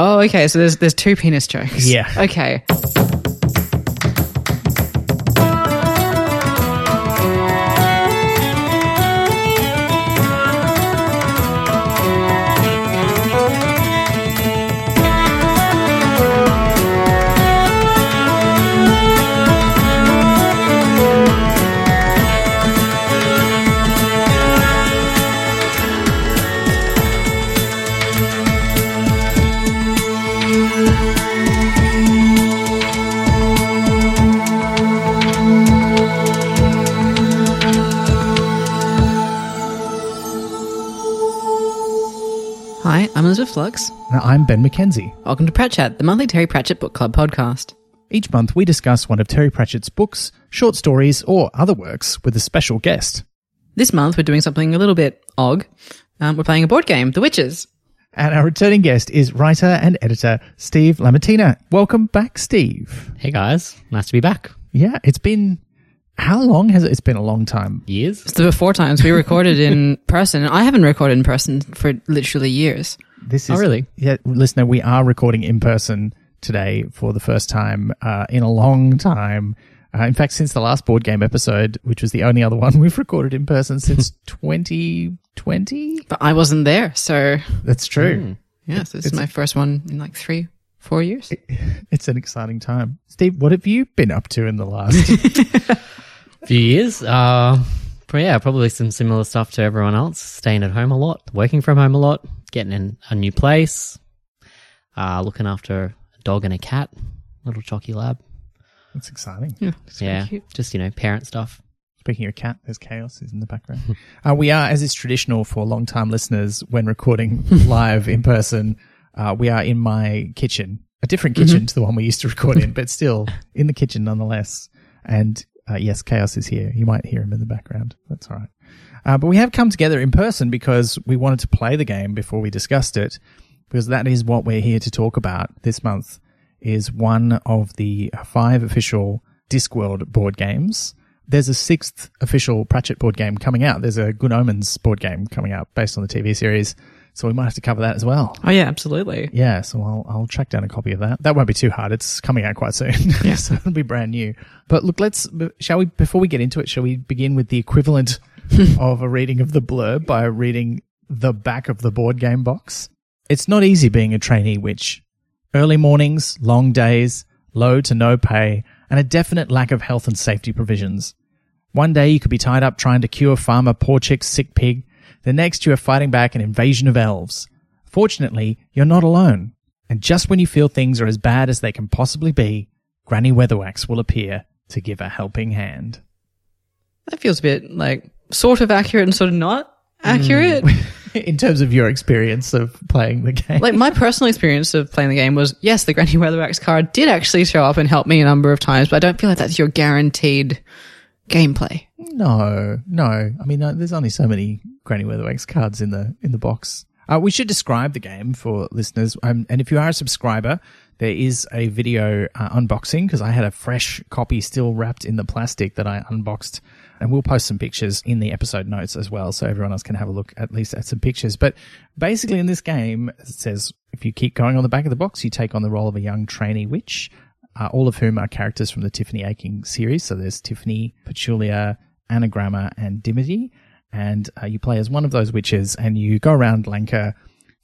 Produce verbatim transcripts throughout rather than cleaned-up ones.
Oh, okay. So there's there's two penis jokes. Yeah. Okay. Flux. I'm Ben McKenzie. Welcome to Pratchat, the monthly Terry Pratchett Book Club podcast. Each month we discuss one of Terry Pratchett's books, short stories or other works with a special guest. This month we're doing something a little bit og. Um, we're playing a board game, The Witches. And our returning guest is writer and editor Steve Lamattina. Welcome back, Steve. Hey guys, nice to be back. Yeah, it's been... How long has it? It's been a long time. Years? It's the four times we recorded in person. I haven't recorded in person for literally years. This is, oh, really? Yeah, listener, we are recording in person today for the first time uh, in a long time. Uh, in fact, since the last board game episode, which was the only other one we've recorded in person since twenty twenty. But I wasn't there, so... That's true. Mm. Yeah, so this it's, is my first one in like three... Four years. It's an exciting time. Steve, what have you been up to in the last few years? Uh, yeah, probably some similar stuff to everyone else. Staying at home a lot, working from home a lot, getting in a new place, uh, looking after a dog and a cat, little Chocky Lab. That's exciting. Yeah, that's yeah cute. Just, you know, parent stuff. Speaking of cat, there's chaos is in the background. uh, we are, as is traditional for long-time listeners, when recording live in person... Uh, we are in my kitchen, a different kitchen mm-hmm. to the one we used to record in, but still in the kitchen nonetheless. And uh, yes, chaos is here. You might hear him in the background. That's all right. Uh, but we have come together in person because we wanted to play the game before we discussed it, because that is what we're here to talk about this month, is one of the five official Discworld board games. There's a sixth official Pratchett board game coming out. There's a Good Omens board game coming out based on the T V series. So we might have to cover that as well. Oh, yeah, absolutely. Yeah, so I'll I'll track down a copy of that. That won't be too hard. It's coming out quite soon. Yeah. So it'll be brand new. But look, let's, shall we, before we get into it, shall we begin with the equivalent of a reading of the blurb by reading the back of the board game box? It's not easy being a trainee witch. Early mornings, long days, low to no pay, and a definite lack of health and safety provisions. One day you could be tied up trying to cure farmer Porchick's sick pig. The next, you are fighting back an invasion of elves. Fortunately, you're not alone. And just when you feel things are as bad as they can possibly be, Granny Weatherwax will appear to give a helping hand. That feels a bit, like, sort of accurate and sort of not accurate. Mm. In terms of your experience of playing the game. Like, my personal experience of playing the game was, yes, the Granny Weatherwax card did actually show up and help me a number of times, but I don't feel like that's your guaranteed gameplay. No, no. I mean, no, there's only so many Granny Weatherwax cards in the in the box. Uh, we should describe the game for listeners. Um, and if you are a subscriber, there is a video uh, unboxing because I had a fresh copy still wrapped in the plastic that I unboxed. And we'll post some pictures in the episode notes as well so everyone else can have a look at least at some pictures. But basically in this game, it says if you keep going on the back of the box, you take on the role of a young trainee witch, uh, all of whom are characters from the Tiffany Aching series. So there's Tiffany, Petulia, Anagramma and Dimity, and uh, you play as one of those witches and you go around Lancre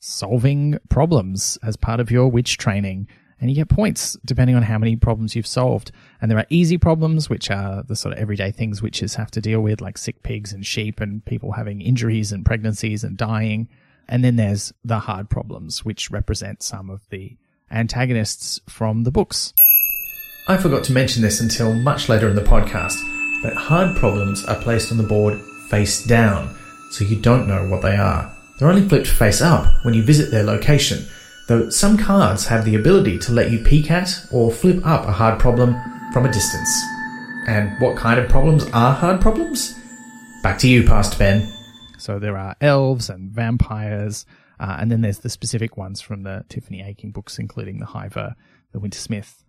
solving problems as part of your witch training, and you get points depending on how many problems you've solved. And there are easy problems, which are the sort of everyday things witches have to deal with, like sick pigs and sheep and people having injuries and pregnancies and dying. And then there's the hard problems, which represent some of the antagonists from the books. I forgot to mention this until much later in the podcast, but hard problems are placed on the board face down, so you don't know what they are. They're only flipped face up when you visit their location, though some cards have the ability to let you peek at or flip up a hard problem from a distance. And what kind of problems are hard problems? Back to you, Pastor Ben. So there are elves and vampires, uh, and then there's the specific ones from the Tiffany Aching books, including The Hiver, The Wintersmith,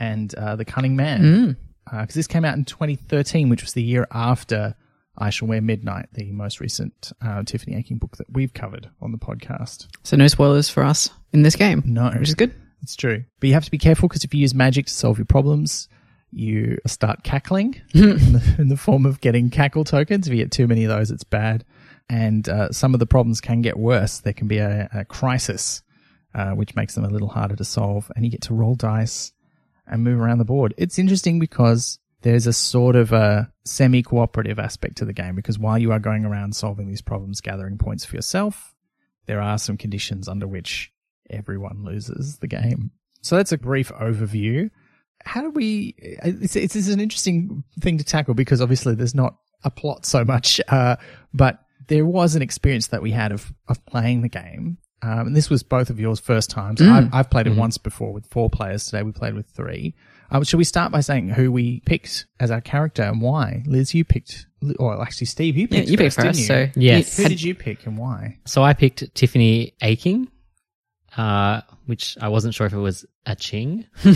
and uh, The Cunning Man. Mm. Because uh, this came out in twenty thirteen, which was the year after I Shall Wear Midnight, the most recent uh, Tiffany Aching book that we've covered on the podcast. So no spoilers for us in this game. No. Which is good. It's true. But you have to be careful, because if you use magic to solve your problems, you start cackling in, the, in the form of getting cackle tokens. If you get too many of those, it's bad. And uh, some of the problems can get worse. There can be a, a crisis, uh, which makes them a little harder to solve. And you get to roll dice and move around the board. It's interesting because there's a sort of a semi-cooperative aspect to the game, because while you are going around solving these problems, gathering points for yourself, there are some conditions under which everyone loses the game. So that's a brief overview. How do we... It's, it's, it's an interesting thing to tackle, because obviously there's not a plot so much, uh, but there was an experience that we had of, of playing the game. Um, and this was both of yours first times. Mm. I've, I've played it mm-hmm. once before with four players. Today we played with three. Um, should we start by saying who we picked as our character and why? Liz, you picked... Well, actually, Steve, you picked yeah, you first, picked first, didn't you? So, yes. Who did you pick and why? So I picked Tiffany Aching, uh, which I wasn't sure if it was Aching, but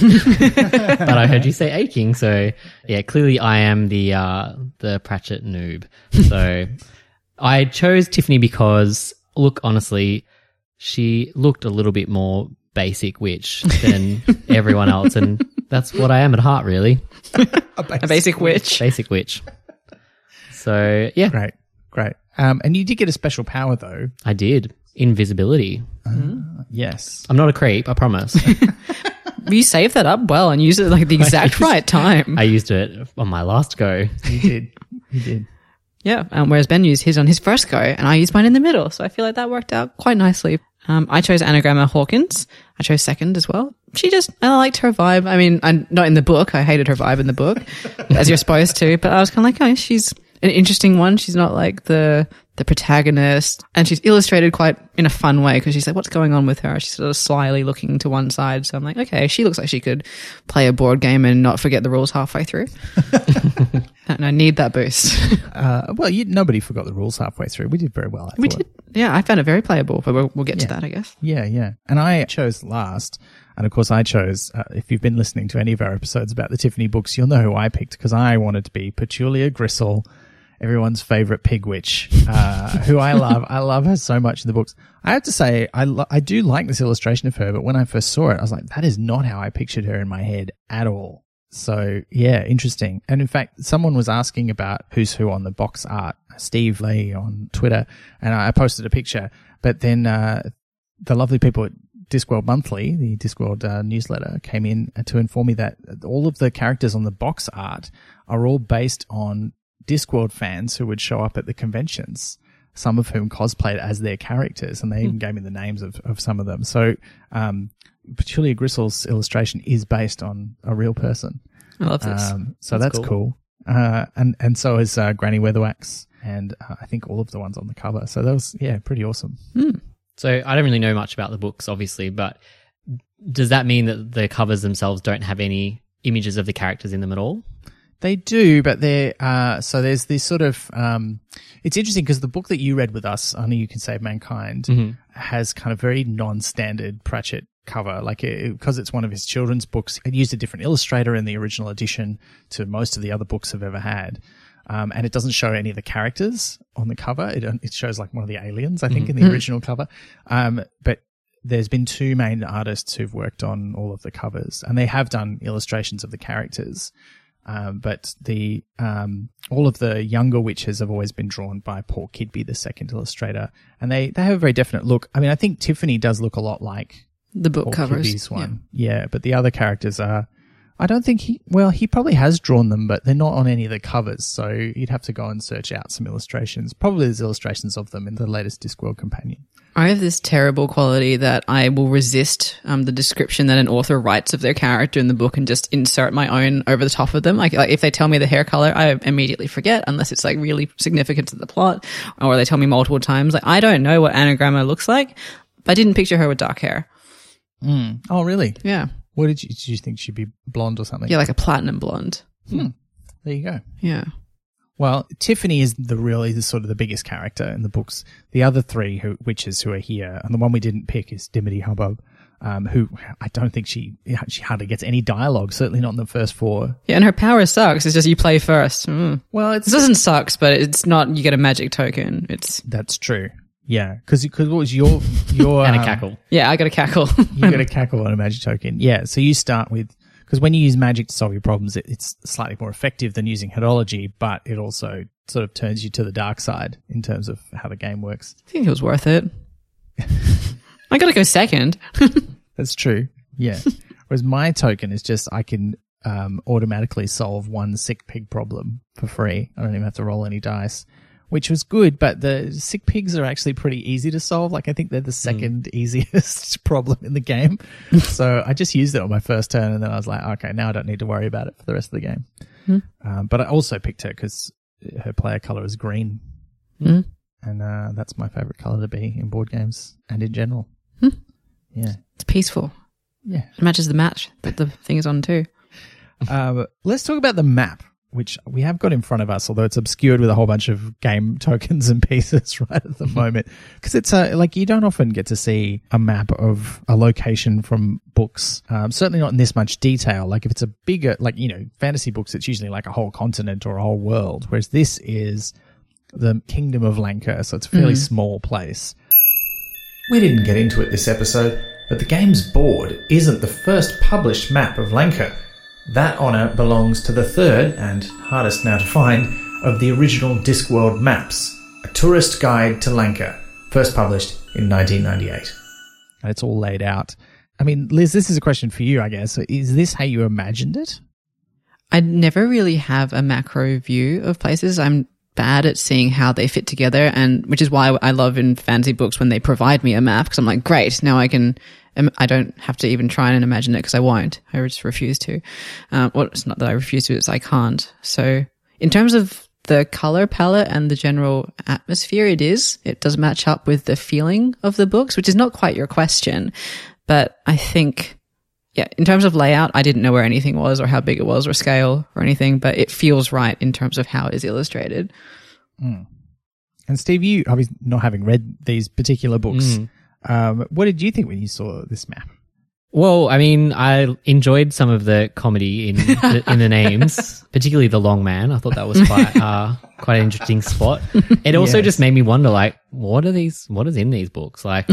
I heard you say Aching. So, yeah, clearly I am the uh, the Pratchett noob. So I chose Tiffany because, look, honestly... She looked a little bit more basic witch than everyone else, and that's what I am at heart, really. a, basic a basic witch. Basic witch. So, yeah. Great, great. Um, and you did get a special power, though. I did. Invisibility. Uh, mm. Yes. I'm not a creep, I promise. You saved that up well and used it at like, the exact used, right time. I used it on my last go. You did. You did. Yeah, um, whereas Ben used his on his first go, and I used mine in the middle, so I feel like that worked out quite nicely. Um, I chose Anagramma Hawkins. I chose second as well. She just, I liked her vibe. I mean, I'm not in the book. I hated her vibe in the book, as you're supposed to. But I was kind of like, oh, she's an interesting one. She's not like the the protagonist. And she's illustrated quite in a fun way, because she's like, what's going on with her? She's sort of slyly looking to one side. So I'm like, okay, she looks like she could play a board game and not forget the rules halfway through. And I need that boost. uh, well, you, nobody forgot the rules halfway through. We did very well. I we thought. did. Yeah, I found it very playable, but we'll, we'll get yeah. to that, I guess. Yeah, yeah. And I chose last. And of course, I chose, uh, if you've been listening to any of our episodes about the Tiffany books, you'll know who I picked, because I wanted to be Petulia Gristle, everyone's favorite pig witch, uh, who I love. I love her so much in the books. I have to say, I, lo- I do like this illustration of her, but when I first saw it, I was like, that is not how I pictured her in my head at all. So, yeah, interesting. And in fact, someone was asking about who's who on the box art, Steve Lee on Twitter, and I posted a picture. But then uh, the lovely people at Discworld Monthly, the Discworld uh, newsletter, came in to inform me that all of the characters on the box art are all based on Discworld fans who would show up at the conventions, some of whom cosplayed as their characters, and they mm. even gave me the names of, of some of them. So um, Petulia Gristle's illustration is based on a real person. I love this. Um, so that's, that's cool. cool. Uh, and, and so is uh, Granny Weatherwax and uh, I think all of the ones on the cover. So that was, yeah, pretty awesome. Mm. So I don't really know much about the books, obviously, but does that mean that the covers themselves don't have any images of the characters in them at all? They do, but they're uh, so there's this sort of um, it's interesting because the book that you read with us, Only You Can Save Mankind, mm-hmm. has kind of very non-standard Pratchett cover, like because it, it's one of his children's books. It used a different illustrator in the original edition to most of the other books I've ever had, um, and it doesn't show any of the characters on the cover. It it shows like one of the aliens, I think, mm-hmm. in the original cover, um, but. There's been two main artists who've worked on all of the covers, and they have done illustrations of the characters. Um, but the um, all of the younger witches have always been drawn by Paul Kidby, the second illustrator, and they, they have a very definite look. I mean, I think Tiffany does look a lot like the book Paul covers. Kidby's one. Yeah. yeah, but the other characters are, I don't think he, well, he probably has drawn them, but they're not on any of the covers, so you'd have to go and search out some illustrations. Probably there's illustrations of them in the latest Discworld Companion. I have this terrible quality that I will resist um, the description that an author writes of their character in the book and just insert my own over the top of them. Like, like if they tell me the hair color, I immediately forget unless it's like really significant to the plot, or they tell me multiple times. Like, I don't know what Anagramma looks like, but I didn't picture her with dark hair. Mm. Oh, really? Yeah. What did you, did you think she'd be blonde or something? Yeah, like a platinum blonde. Hmm. There you go. Yeah. Well, Tiffany is the really the sort of the biggest character in the books. The other three who, witches who are here, and the one we didn't pick is Dimity Hubbub, um, who I don't think she she hardly gets any dialogue, certainly not in the first four. Yeah, and her power sucks. It's just you play first. Mm. Well, it's, it doesn't sucks, but it's not you get a magic token. It's That's true. Yeah, because what was your... your and a cackle. Um, yeah, I got a cackle. You got a cackle and a magic token. Yeah, so you start with... Because when you use magic to solve your problems, it, it's slightly more effective than using herology, but it also sort of turns you to the dark side in terms of how the game works. I think it was worth it. I got to go second. That's true, yeah. Whereas my token is just I can um, automatically solve one sick pig problem for free. I don't even have to roll any dice. Which was good, but the sick pigs are actually pretty easy to solve. Like, I think they're the second mm. easiest problem in the game. So I just used it on my first turn, and then I was like, okay, now I don't need to worry about it for the rest of the game. Mm. Um, but I also picked her because her player color is green. Mm. And uh, that's my favorite color to be in board games and in general. Mm. Yeah. It's peaceful. Yeah. It matches the match that the thing is on too. Um, let's talk about the map, which we have got in front of us, although it's obscured with a whole bunch of game tokens and pieces right at the moment. Because it's a, like, you don't often get to see a map of a location from books, um, certainly not in this much detail. Like, if it's a bigger, like, you know, fantasy books, it's usually like a whole continent or a whole world, whereas this is the Kingdom of Lancre, so it's a fairly mm. small place. We didn't get into it this episode, but the game's board isn't the first published map of Lancre. That honour belongs to the third, and hardest now to find, of the original Discworld maps, A Tourist Guide to Lancre, first published in nineteen ninety-eight. And it's all laid out. I mean, Liz, this is a question for you, I guess. Is this how you imagined it? I never really have a macro view of places. I'm bad at seeing how they fit together, and which is why I love in fantasy books when they provide me a map, because I'm like, great, now I can... I don't have to even try and imagine it because I won't. I just refuse to. Um, well, it's not that I refuse to, it's I can't. So in terms of the colour palette and the general atmosphere, it is. It does match up with the feeling of the books, which is not quite your question. But I think, yeah, in terms of layout, I didn't know where anything was or how big it was or scale or anything, but it feels right in terms of how it is illustrated. Mm. And Steve, you, obviously not having read these particular books, mm. Um, what did you think when you saw this map? Well, I mean, I enjoyed some of the comedy in the, in the names, particularly the Long Man. I thought that was quite uh, quite an interesting spot. It also yes. just made me wonder, like, what are these? What is in these books? Like,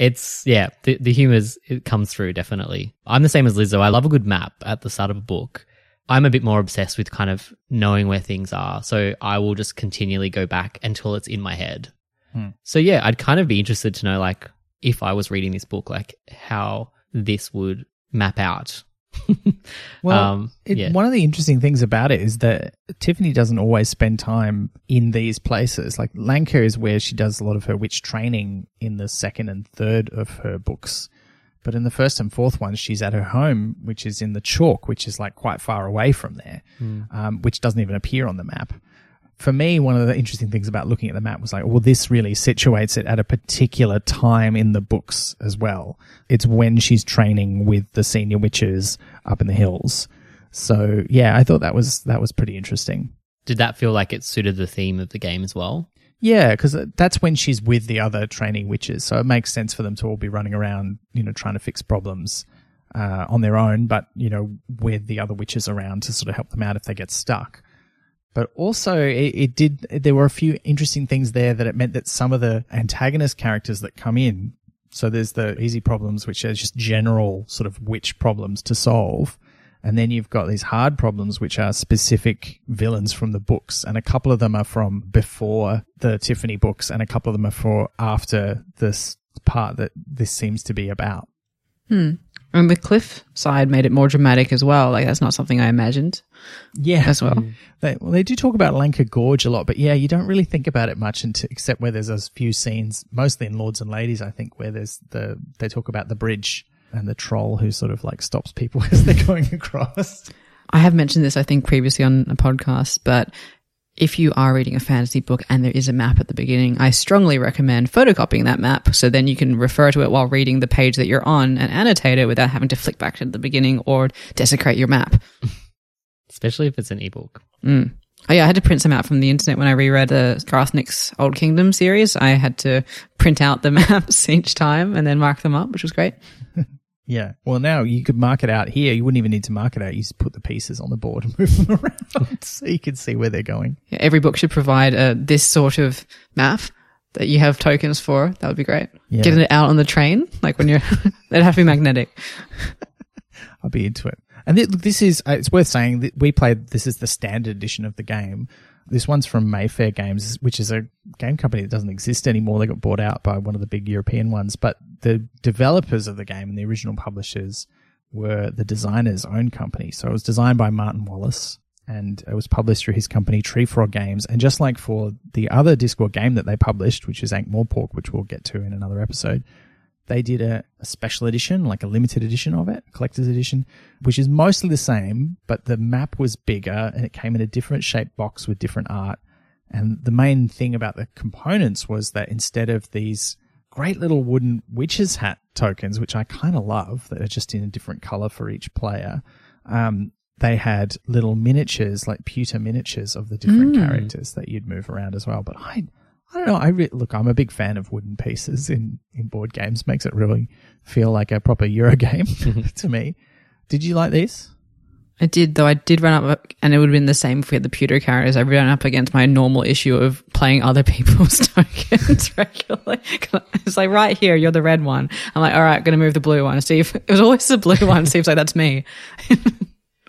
it's yeah, the the humor's it comes through definitely. I'm the same as Liz, though. I love a good map at the start of a book. I'm a bit more obsessed with kind of knowing where things are, so I will just continually go back until it's in my head. Hmm. So, yeah, I'd kind of be interested to know, like, if I was reading this book, like, how this would map out. Well, um, it, yeah. one of the interesting things about it is that Tiffany doesn't always spend time in these places. Like, Lancre is where she does a lot of her witch training in the second and third of her books. But in the first and fourth ones, she's at her home, which is in the Chalk, which is, like, quite far away from there, hmm. um, which doesn't even appear on the map. For me, one of the interesting things about looking at the map was like, well, this really situates it at a particular time in the books as well. It's when she's training with the senior witches up in the hills. So, yeah, I thought that was that was pretty interesting. Did that feel like it suited the theme of the game as well? Yeah, because that's when she's with the other training witches. So it makes sense for them to all be running around, you know, trying to fix problems uh, on their own, but, you know, with the other witches around to sort of help them out if they get stuck. But also it, it did, there were a few interesting things there that it meant that some of the antagonist characters that come in, so there's the easy problems, which are just general sort of witch problems to solve. And then you've got these hard problems, which are specific villains from the books. And a couple of them are from before the Tiffany books and a couple of them are for after this part that this seems to be about. Hmm. And the cliff side made it more dramatic as well. Like, that's not something I imagined. Yeah. As well. They, well, they do talk about Lancre Gorge a lot, but yeah, you don't really think about it much until, except where there's those few scenes, mostly in Lords and Ladies, I think, where there's the, they talk about the bridge and the troll who sort of like stops people as they're going across. I have mentioned this, I think, previously on a podcast, but if you are reading a fantasy book and there is a map at the beginning, I strongly recommend photocopying that map so then you can refer to it while reading the page that you're on and annotate it without having to flick back to the beginning or desecrate your map. Especially if it's an ebook. Mm. Oh yeah, I had to print some out from the internet when I reread the Garthnick's Old Kingdom series. I had to print out the maps each time and then mark them up, which was great. Yeah. Well, now you could mark it out here. You wouldn't even need to mark it out. You just put the pieces on the board and move them around so you can see where they're going. Yeah, every book should provide uh, this sort of map that you have tokens for. That would be great. Yeah. Getting it out on the train, like when you're – it'd have to be magnetic. I'll be into it. And this is, it's worth saying that we played, this is the standard edition of the game. This one's from Mayfair Games, which is a game company that doesn't exist anymore. They got bought out by one of the big European ones. But the developers of the game and the original publishers were the designer's own company. So it was designed by Martin Wallace and it was published through his company, Tree Frog Games. And just like for the other Discworld game that they published, which is Ankh-Morpork, which we'll get to in another episode, they did a, a special edition, like a limited edition of it, collector's edition, which is mostly the same, but the map was bigger and it came in a different shaped box with different art. And the main thing about the components was that instead of these great little wooden witch's hat tokens, which I kind of love, that are just in a different color for each player, um, they had little miniatures, like pewter miniatures of the different mm. characters that you'd move around as well. But I... I don't know. I re- Look, I'm a big fan of wooden pieces in, in board games. Makes it really feel like a proper Euro game to me. Did you like these? I did, though. I did run up, and it would have been the same if we had the pewter characters. I ran up against my normal issue of playing other people's tokens regularly. It's like, right here, you're the red one. I'm like, all right, I'm going to move the blue one. See if, it was always the blue one. Seems like that's me.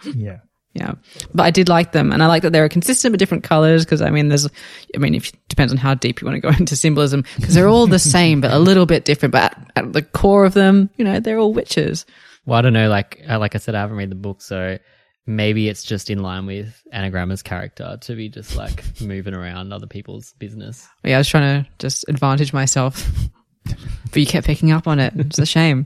Yeah. Yeah, but I did like them, and I like that they're consistent but different colors because, I mean, there's, I mean, it depends on how deep you want to go into symbolism because they're all the same but a little bit different, but at, at the core of them, you know, they're all witches. Well, I don't know, like like I said, I haven't read the book, so maybe it's just in line with Anagramma's character to be just like moving around other people's business. Yeah, I was trying to just advantage myself, but you kept picking up on it. It's a shame.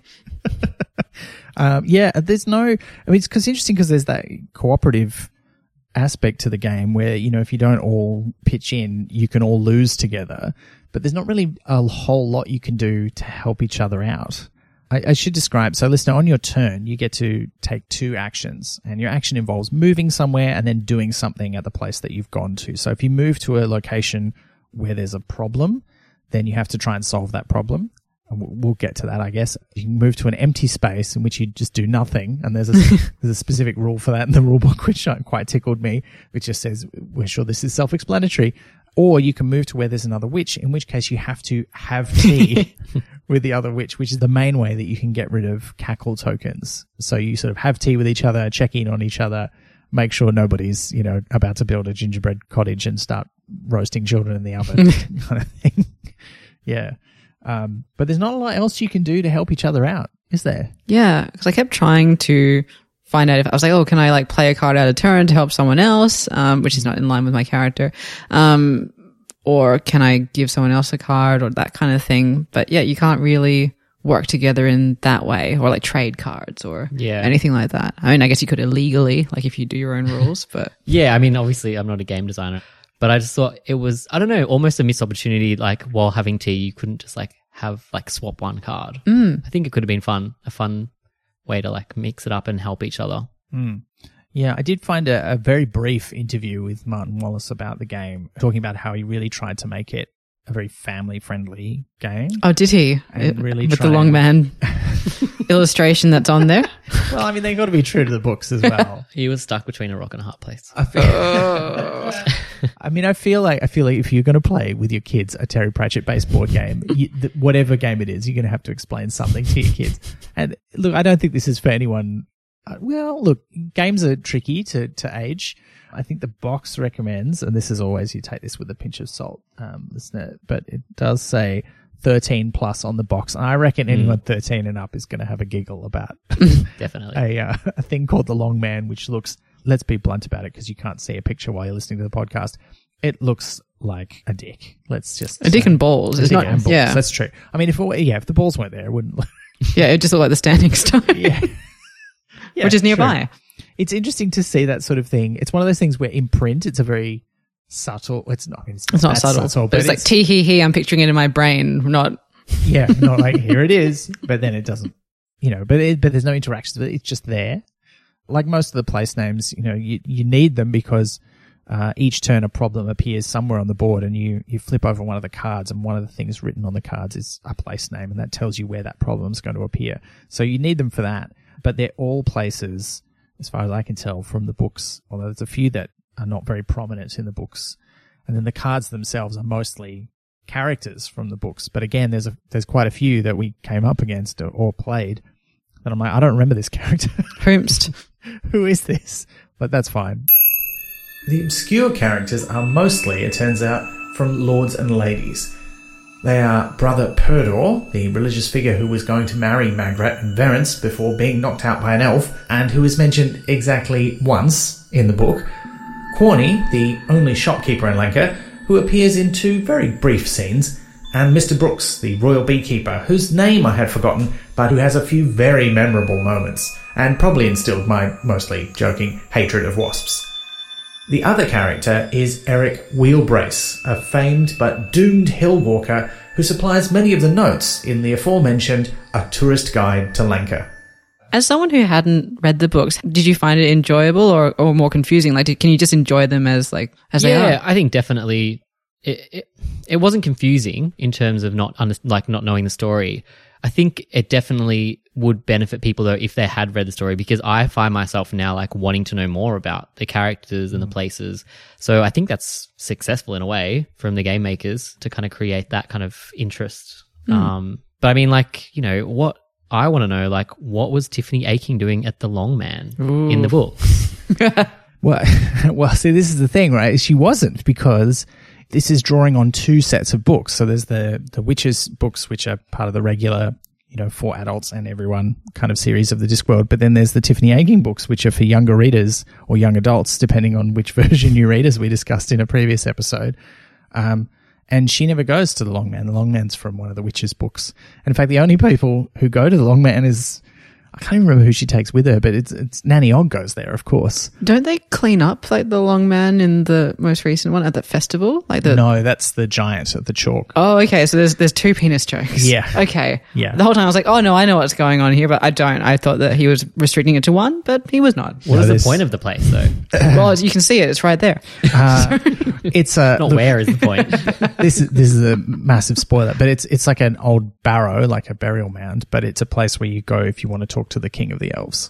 Um, yeah, there's no, I mean, it's, cause it's interesting because there's that cooperative aspect to the game where, you know, if you don't all pitch in, you can all lose together, but there's not really a whole lot you can do to help each other out. I, I should describe, so listener, on your turn, you get to take two actions and your action involves moving somewhere and then doing something at the place that you've gone to. So if you move to a location where there's a problem, then you have to try and solve that problem. We'll get to that, I guess. You can move to an empty space in which you just do nothing, and there's a, there's a specific rule for that in the rule book, which quite tickled me, which just says, we're sure this is self-explanatory. Or you can move to where there's another witch, in which case you have to have tea with the other witch, which is the main way that you can get rid of cackle tokens. So you sort of have tea with each other, check in on each other, make sure nobody's, you know, about to build a gingerbread cottage and start roasting children in the oven kind of thing. Yeah. Um, but there's not a lot else you can do to help each other out, is there? Yeah, because I kept trying to find out if I was like, oh, can I like play a card out of turn to help someone else, um, which is not in line with my character, um, or can I give someone else a card or that kind of thing. But yeah, you can't really work together in that way or like trade cards or yeah. anything like that. I mean, I guess you could illegally, like if you do your own rules, but... Yeah, I mean, obviously I'm not a game designer. But I just thought it was, I don't know, almost a missed opportunity. Like while having tea, you couldn't just like have like swap one card. Mm. I think it could have been fun, a fun way to like mix it up and help each other. Mm. Yeah, I did find a, a very brief interview with Martin Wallace about the game, talking about how he really tried to make it a very family-friendly game. Oh, did he? And it, really with the long man illustration that's on there? Well, I mean, they've got to be true to the books as well. He was stuck between a rock and a hard place. I feel. Oh. I mean, I feel like I feel like if you're going to play with your kids a Terry Pratchett-based board game, you, th- whatever game it is, you're going to have to explain something to your kids. And look, I don't think this is for anyone. Uh, well, look, games are tricky to, to age. I think the box recommends, and this is always, you take this with a pinch of salt, um, listener, but it does say thirteen plus on the box. And I reckon mm. anyone thirteen and up is going to have a giggle about definitely a, uh, a thing called The Long Man, which looks, let's be blunt about it because you can't see a picture while you're listening to the podcast. It looks like a dick. Let's just a say, dick and balls. It's not, and balls. Yeah. That's true. I mean, if it, yeah, if the balls weren't there, it wouldn't look. Yeah, it just looked like the standing stone. Yeah. Yeah, which is nearby. True. It's interesting to see that sort of thing. It's one of those things where in print it's a very subtle. It's not. It's not, it's not subtle. subtle. But, but it's, it's like tee hee hee. I'm picturing it in my brain. Not. Yeah, not like here it is. But then it doesn't. You know. But it, but there's no interaction. It's just there. Like most of the place names, you know, you you need them because Uh, each turn a problem appears somewhere on the board, and you, you flip over one of the cards, and one of the things written on the cards is a place name, and that tells you where that problem is going to appear. So you need them for that, but they're all places, as far as I can tell, from the books, although there's a few that are not very prominent in the books. And then the cards themselves are mostly characters from the books. But again, there's a, there's quite a few that we came up against or, or played that I'm like, I don't remember this character. Whomst. Who is this? But that's fine. The obscure characters are mostly, it turns out, from Lords and Ladies. They are Brother Perdor, the religious figure who was going to marry Magrat and Verence before being knocked out by an elf, and who is mentioned exactly once in the book. Corny, the only shopkeeper in Lancre, who appears in two very brief scenes, and Mister Brooks, the royal beekeeper, whose name I had forgotten, but who has a few very memorable moments, and probably instilled my mostly joking hatred of wasps. The other character is Eric Wheelbrace, a famed but doomed hillwalker who supplies many of the notes in the aforementioned A Tourist Guide to Lancre. As someone who hadn't read the books, did you find it enjoyable or, or more confusing? Like, did, can you just enjoy them as like as yeah, they are? Yeah, I think definitely it, it it wasn't confusing in terms of not under, like not knowing the story. I think it definitely would benefit people though if they had read the story, because I find myself now like wanting to know more about the characters and mm. the places. So I think that's successful in a way from the game makers to kind of create that kind of interest. Mm. Um, but I mean, like, you know, what I want to know, like, what was Tiffany Aching doing at the Long Man Ooh. in the books? well, well, see, this is the thing, right? She wasn't, because this is drawing on two sets of books. So there's the, the Witches books, which are part of the regular, you know, for adults and everyone kind of series of the Discworld. But then there's the Tiffany Aching books, which are for younger readers or young adults, depending on which version you read, as we discussed in a previous episode. Um And she never goes to the Long Man. The Long Man's from one of the Witches' books. And in fact, the only people who go to the Long Man is, I can't even remember who she takes with her, but it's, it's Nanny Ogg goes there, of course. Don't they clean up like the Long Man in the most recent one at that festival? Like the no, that's the giant at the chalk. Oh, okay. So there's there's two penis jokes. Yeah. Okay. Yeah. The whole time I was like, oh no, I know what's going on here, but I don't. I thought that he was restricting it to one, but he was not. What no, is there's... the point of the place though? Well, you can see it. It's right there. Uh, it's a not the, where is the point? This is this is a massive spoiler, but it's it's like an old barrow, like a burial mound, but it's a place where you go if you want to talk to the king of the elves.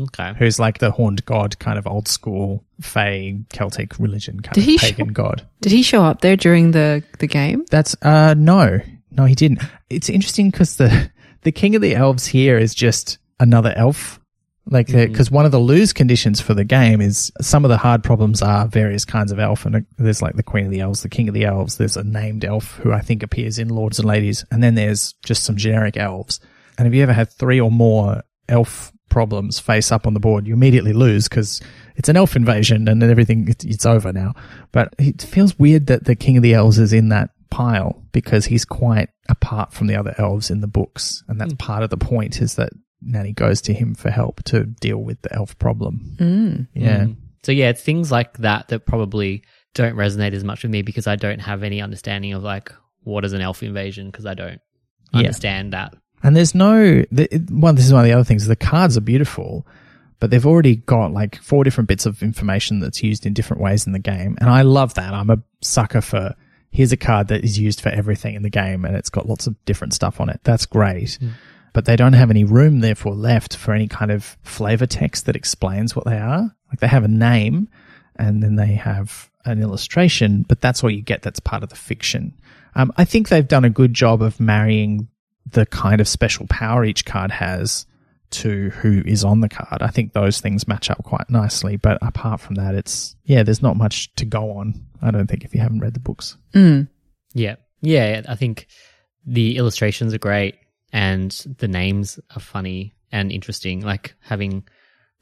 Okay. Who's like the horned god, kind of old school fae Celtic religion kind did of pagan show, god. Did he show up there during the, the game? That's uh no. No, he didn't. It's interesting because the the king of the elves here is just another elf. Like, because mm-hmm. one of the lose conditions for the game is some of the hard problems are various kinds of elf, and there's like the Queen of the Elves, the King of the Elves, there's a named elf who I think appears in Lords and Ladies, and then there's just some generic elves. And if you ever have three or more elf problems face up on the board, you immediately lose because it's an elf invasion and then everything, it's, it's over now. But it feels weird that the King of the Elves is in that pile because he's quite apart from the other elves in the books, and that's mm. part of the point is that Nanny goes to him for help to deal with the elf problem. Mm. Yeah. Mm. So, yeah, it's things like that that probably don't resonate as much with me because I don't have any understanding of, like, what is an elf invasion, because I don't yeah. understand that. And there's no the, – well, this is one of the other things. The cards are beautiful, but they've already got, like, four different bits of information that's used in different ways in the game. And I love that. I'm a sucker for here's a card that is used for everything in the game and it's got lots of different stuff on it. That's great. Mm. But they don't have any room, therefore, left for any kind of flavor text that explains what they are. Like, they have a name and then they have an illustration, but that's all you get. That's part of the fiction. Um, I think they've done a good job of marrying the kind of special power each card has to who is on the card. I think those things match up quite nicely. But apart from that, it's, yeah, there's not much to go on, I don't think, if you haven't read the books. Mm. Yeah. Yeah, I think the illustrations are great. And the names are funny and interesting, like having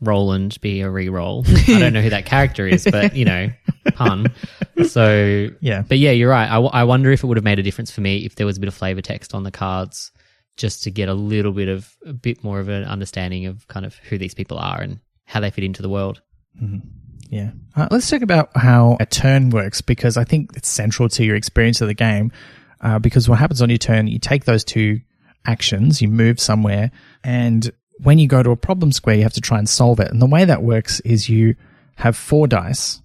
Roland be a re-roll. I don't know who that character is, but, you know, pun. So, yeah. But, yeah, you're right. I, w- I wonder if it would have made a difference for me if there was a bit of flavor text on the cards just to get a little bit of a bit more of an understanding of kind of who these people are and how they fit into the world. Mm-hmm. Yeah. Uh, let's talk about how a turn works, because I think it's central to your experience of the game, uh, because what happens on your turn, you take those two actions, you move somewhere, and when you go to a problem square, you have to try and solve it. And the way that works is you have four dice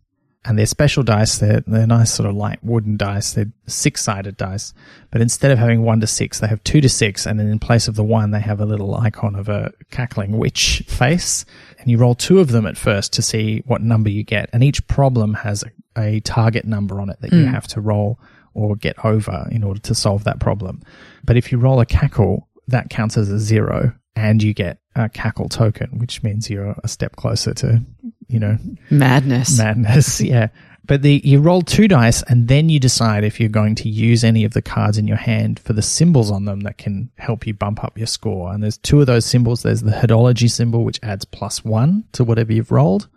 And they're special dice. They're, they're nice sort of light wooden dice. They're six-sided dice. But instead of having one to six, they have two to six. And then in place of the one, they have a little icon of a cackling witch face. And you roll two of them at first to see what number you get. And each problem has a, a target number on it that mm. you have to roll or get over in order to solve that problem. But if you roll a cackle, that counts as a zero. And you get a cackle token, which means you're a step closer to... you know, madness, madness. Yeah. But the, you roll two dice and then you decide if you're going to use any of the cards in your hand for the symbols on them that can help you bump up your score. And there's two of those symbols. There's the Headology symbol, which adds plus one to whatever you've rolled.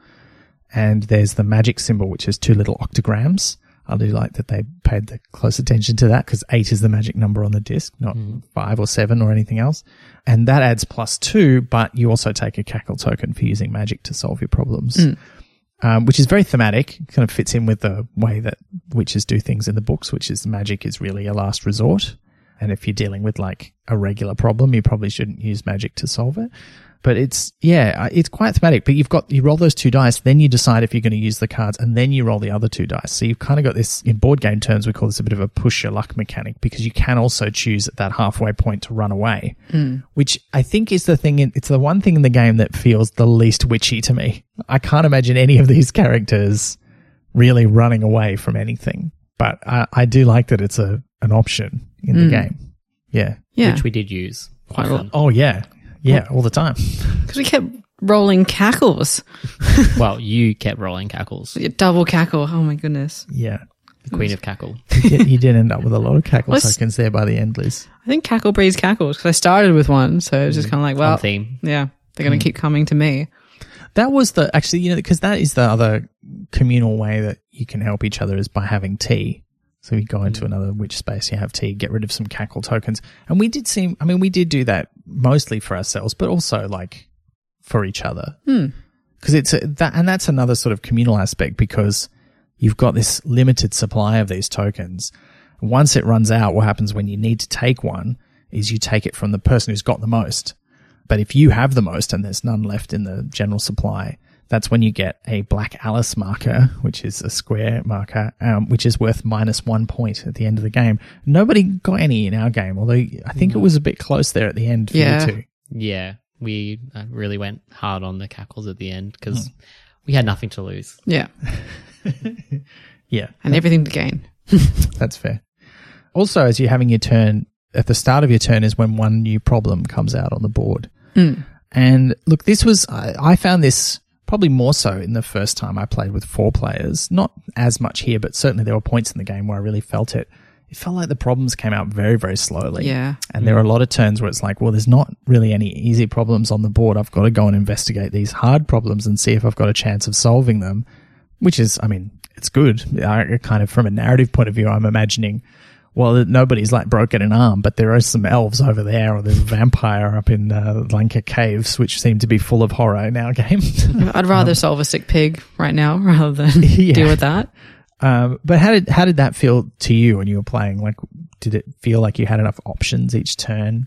And there's the magic symbol, which is two little octagrams. I do like that they paid the close attention to that because eight is the magic number on the disc, not mm. five or seven or anything else. And that adds plus two, but you also take a cackle token for using magic to solve your problems, mm. um, which is very thematic. Kind of fits in with the way that witches do things in the books, which is magic is really a last resort. And if you're dealing with like a regular problem, you probably shouldn't use magic to solve it. But it's, yeah, it's quite thematic. But you've got, you roll those two dice, then you decide if you're going to use the cards, and then you roll the other two dice. So you've kind of got this, in board game terms, we call this a bit of a push your luck mechanic, because you can also choose at that halfway point to run away, mm. which I think is the thing, in, it's the one thing in the game that feels the least witchy to me. I can't imagine any of these characters really running away from anything. But I, I do like that it's a an option in mm. the game. Yeah. yeah. Which we did use. Quite often. Oh, yeah. Yeah, all the time. Because we kept rolling cackles. Well, you kept rolling cackles. Double cackle. Oh, my goodness. Yeah. The queen of cackle. You did, you did end up with a lot of cackle well, tokens there by the end, Liz. I think cackle breeds cackles because I started with one. So it was just kind of like, well, theme. yeah, they're going to mm. keep coming to me. That was the – actually, you know, because that is the other communal way that you can help each other is by having tea. So you go into another witch space, you have tea, get rid of some cackle tokens. And we did seem, I mean, we did do that mostly for ourselves, but also like for each other. Mm. 'Cause it's a, that, and that's another sort of communal aspect because you've got this limited supply of these tokens. Once it runs out, what happens when you need to take one is you take it from the person who's got the most. But if you have the most and there's none left in the general supply, that's when you get a Black Alice marker, which is a square marker, um, which is worth minus one point at the end of the game. Nobody got any in our game, although I think no. it was a bit close there at the end for yeah. you two. Yeah, we really went hard on the cackles at the end because mm. we had nothing to lose. Yeah. yeah. And everything to gain. That's fair. Also, as you're having your turn, at the start of your turn is when one new problem comes out on the board. Mm. And look, this was, I, I found this... probably more so in the first time I played with four players. Not as much here, but certainly there were points in the game where I really felt it. It felt like the problems came out very, very slowly. Yeah. And mm. there are a lot of turns where it's like, well, there's not really any easy problems on the board. I've got to go and investigate these hard problems and see if I've got a chance of solving them, which is, I mean, it's good. I kind of, from a narrative point of view, I'm imagining, well, nobody's like broken an arm, but there are some elves over there, or there's a vampire up in uh, Lancre caves, which seem to be full of horror in our game. I'd rather um, solve a sick pig right now rather than yeah. deal with that. Um, but how did how did that feel to you when you were playing? Like, did it feel like you had enough options each turn?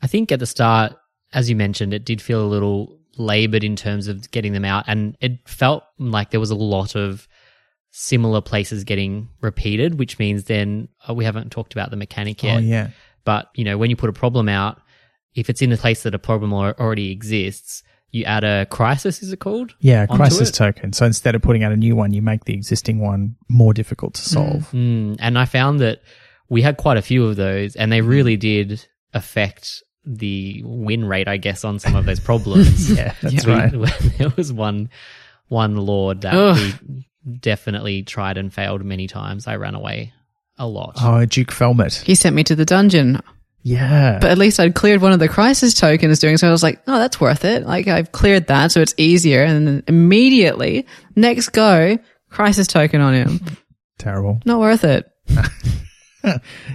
I think at the start, as you mentioned, it did feel a little laboured in terms of getting them out, and it felt like there was a lot of similar places getting repeated, which means then oh, we haven't talked about the mechanic yet. Oh, yeah. But, you know, when you put a problem out, if it's in a place that a problem already exists, you add a crisis, is it called? Yeah, a crisis token. So instead of putting out a new one, you make the existing one more difficult to solve. Mm. Mm. And I found that we had quite a few of those and they really did affect the win rate, I guess, on some of those problems. yeah, that's yeah. right. We, there was one, one lord that Ugh. we... definitely tried and failed many times. I ran away a lot. Oh, Duke Felmet. He sent me to the dungeon. Yeah. But at least I'd cleared one of the crisis tokens doing so. I was like, oh, that's worth it. Like, I've cleared that, so it's easier. And then immediately, next go, crisis token on him. Terrible. Not worth it.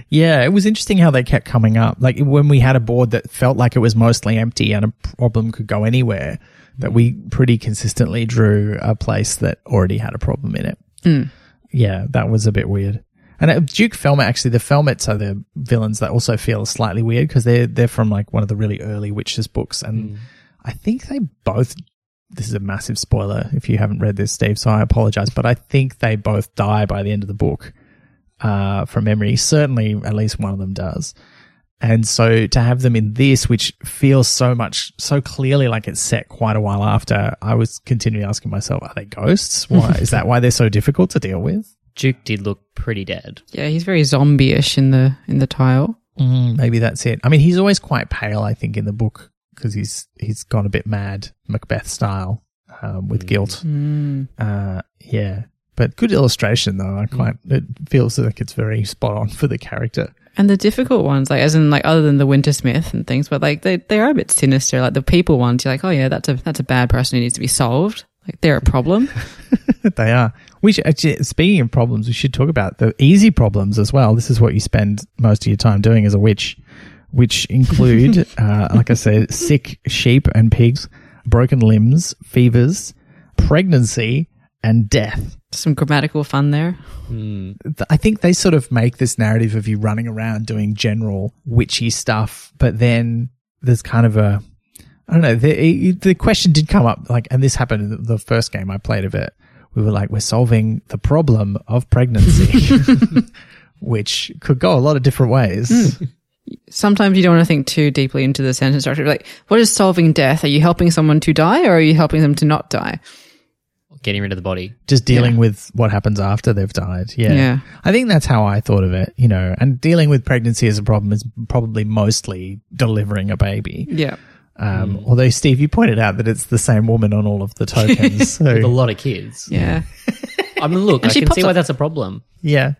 Yeah, it was interesting how they kept coming up. Like, when we had a board that felt like it was mostly empty and a problem could go anywhere, that we pretty consistently drew a place that already had a problem in it. Mm. Yeah, that was a bit weird. And uh, Duke Felmet, actually, the Felmets are the villains that also feel slightly weird because they're, they're from, like, one of the really early Witches books. And mm. I think they both this is a massive spoiler if you haven't read this, Steve, so I apologize, but I think they both die by the end of the book, uh, from memory. Certainly at least one of them does. And so to have them in this, which feels so much, so clearly like it's set quite a while after, I was continually asking myself, are they ghosts? Why is that why they're so difficult to deal with? Duke did look pretty dead. Yeah, he's very zombie-ish in the, in the tile. Mm, maybe that's it. I mean, he's always quite pale, I think, in the book, because he's he's gone a bit mad, Macbeth style, um, with mm. guilt. Mm. Uh, yeah, but good illustration though. I quite mm. it feels like it's very spot on for the character. And the difficult ones, like as in like other than the Wintersmith and things, but like they they are a bit sinister. Like the people ones, you're like, oh yeah, that's a that's a bad person who needs to be solved. Like they're a problem. They are. We should, actually, speaking of problems, we should talk about the easy problems as well. This is what you spend most of your time doing as a witch, which include, uh, like I said, sick sheep and pigs, broken limbs, fevers, pregnancy, and death. Some grammatical fun there. Mm. I think they sort of make this narrative of you running around doing general witchy stuff, but then there's kind of a, I don't know, the, the question did come up, like, and this happened in the first game I played of it. We were like, we're solving the problem of pregnancy, which could go a lot of different ways. Mm. Sometimes you don't want to think too deeply into the sentence structure. Like, what is solving death? Are you helping someone to die or are you helping them to not die? Getting rid of the body. Just dealing yeah. with what happens after they've died. Yeah. yeah. I think that's how I thought of it, you know, and dealing with pregnancy as a problem is probably mostly delivering a baby. Yeah. Um, mm. Although, Steve, you pointed out that it's the same woman on all of the tokens. So. With a lot of kids. Yeah. I mean, look, and I can see why up. That's a problem. Yeah.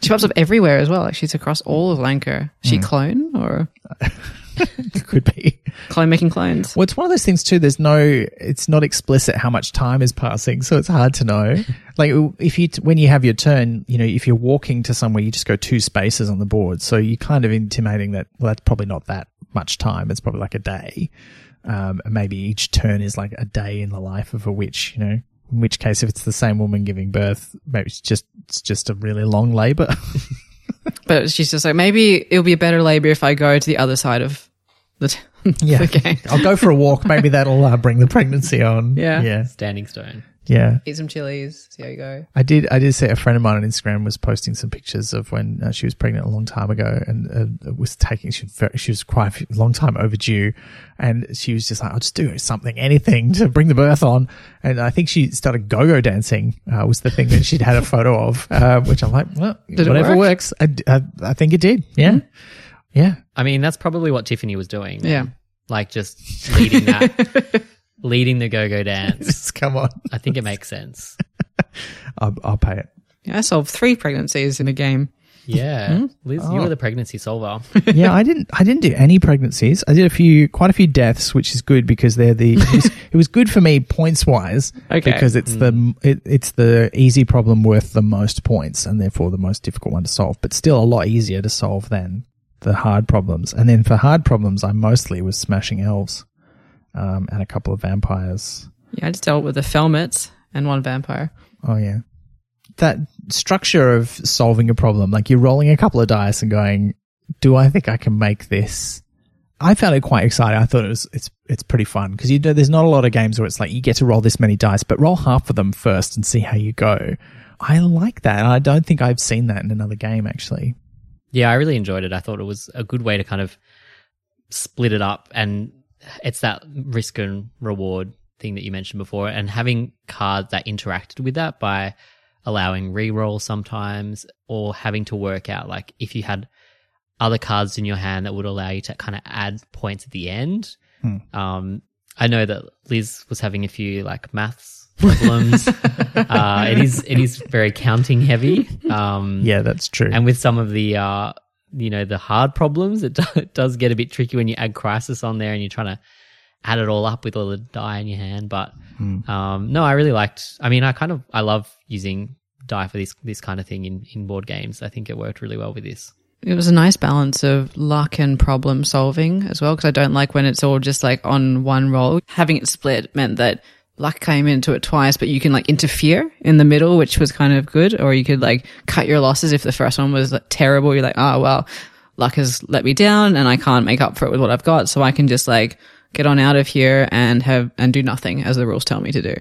She pops up everywhere as well. Like she's across all of Lancre. Is she mm. clone or? It could be. Clone making clones. Well, it's one of those things too. There's no, it's not explicit how much time is passing. So it's hard to know. Like if you, when you have your turn, you know, if you're walking to somewhere, you just go two spaces on the board. So you're kind of intimating that, well, that's probably not that much time. It's probably like a day. Um, and maybe each turn is like a day in the life of a witch, you know. In which case, if it's the same woman giving birth, maybe it's just it's just a really long labour. But she's just like, maybe it'll be a better labour if I go to the other side of the t- yeah. Okay, I'll go for a walk. Maybe that'll uh, bring the pregnancy on. Yeah, yeah. Standing stone. Yeah, eat some chilies. See how you go. I did. I did see a friend of mine on Instagram was posting some pictures of when uh, she was pregnant a long time ago, and uh, was taking. She, she was quite a long time overdue, and she was just like, "I'll just do something, anything to bring the birth on." And I think she started go-go dancing. Uh, was the thing that she'd had a photo of, uh, which I'm like, well, whatever work? works. I, I, I think it did. Yeah, mm-hmm. yeah. I mean, that's probably what Tiffany was doing. Yeah, like just leading that. Leading the go-go dance. Come on. I think it makes sense. I'll, I'll pay it. Yeah, I solved three pregnancies in a game. Yeah. Mm? Liz, oh. you were the pregnancy solver. Yeah, I didn't I didn't do any pregnancies. I did a few, quite a few deaths, which is good because they're the, it was, it was good for me points-wise okay. because it's mm. the it, it's the easy problem worth the most points and therefore the most difficult one to solve, but still a lot easier to solve than the hard problems. And then for hard problems, I mostly was smashing elves. Um, and a couple of vampires. Yeah, I just dealt with the Felmets and one vampire. Oh, yeah. That structure of solving a problem, like you're rolling a couple of dice and going, do I think I can make this? I found it quite exciting. I thought it was it's it's pretty fun because you know, there's not a lot of games where it's like you get to roll this many dice, but roll half of them first and see how you go. I like that. I don't think I've seen that in another game, actually. Yeah, I really enjoyed it. I thought it was a good way to kind of split it up and... It's that risk and reward thing that you mentioned before and having cards that interacted with that by allowing re-roll sometimes or having to work out like if you had other cards in your hand that would allow you to kind of add points at the end. Hmm. Um, I know that Liz was having a few like maths problems. uh, it is it is very counting heavy. Um, yeah, that's true. And with some of the... Uh, you know, the hard problems, it, do, it does get a bit tricky when you add crisis on there and you're trying to add it all up with all the die in your hand. But mm. um, no, I really liked, I mean, I kind of, I love using die for this this kind of thing in, in board games. I think it worked really well with this. It was a nice balance of luck and problem solving as well because I don't like when it's all just like on one roll. Having it split meant that luck came into it twice, but you can like interfere in the middle, which was kind of good. Or you could like cut your losses if the first one was like, terrible. You're like, oh, well, luck has let me down and I can't make up for it with what I've got. So I can just like get on out of here and have and do nothing as the rules tell me to do.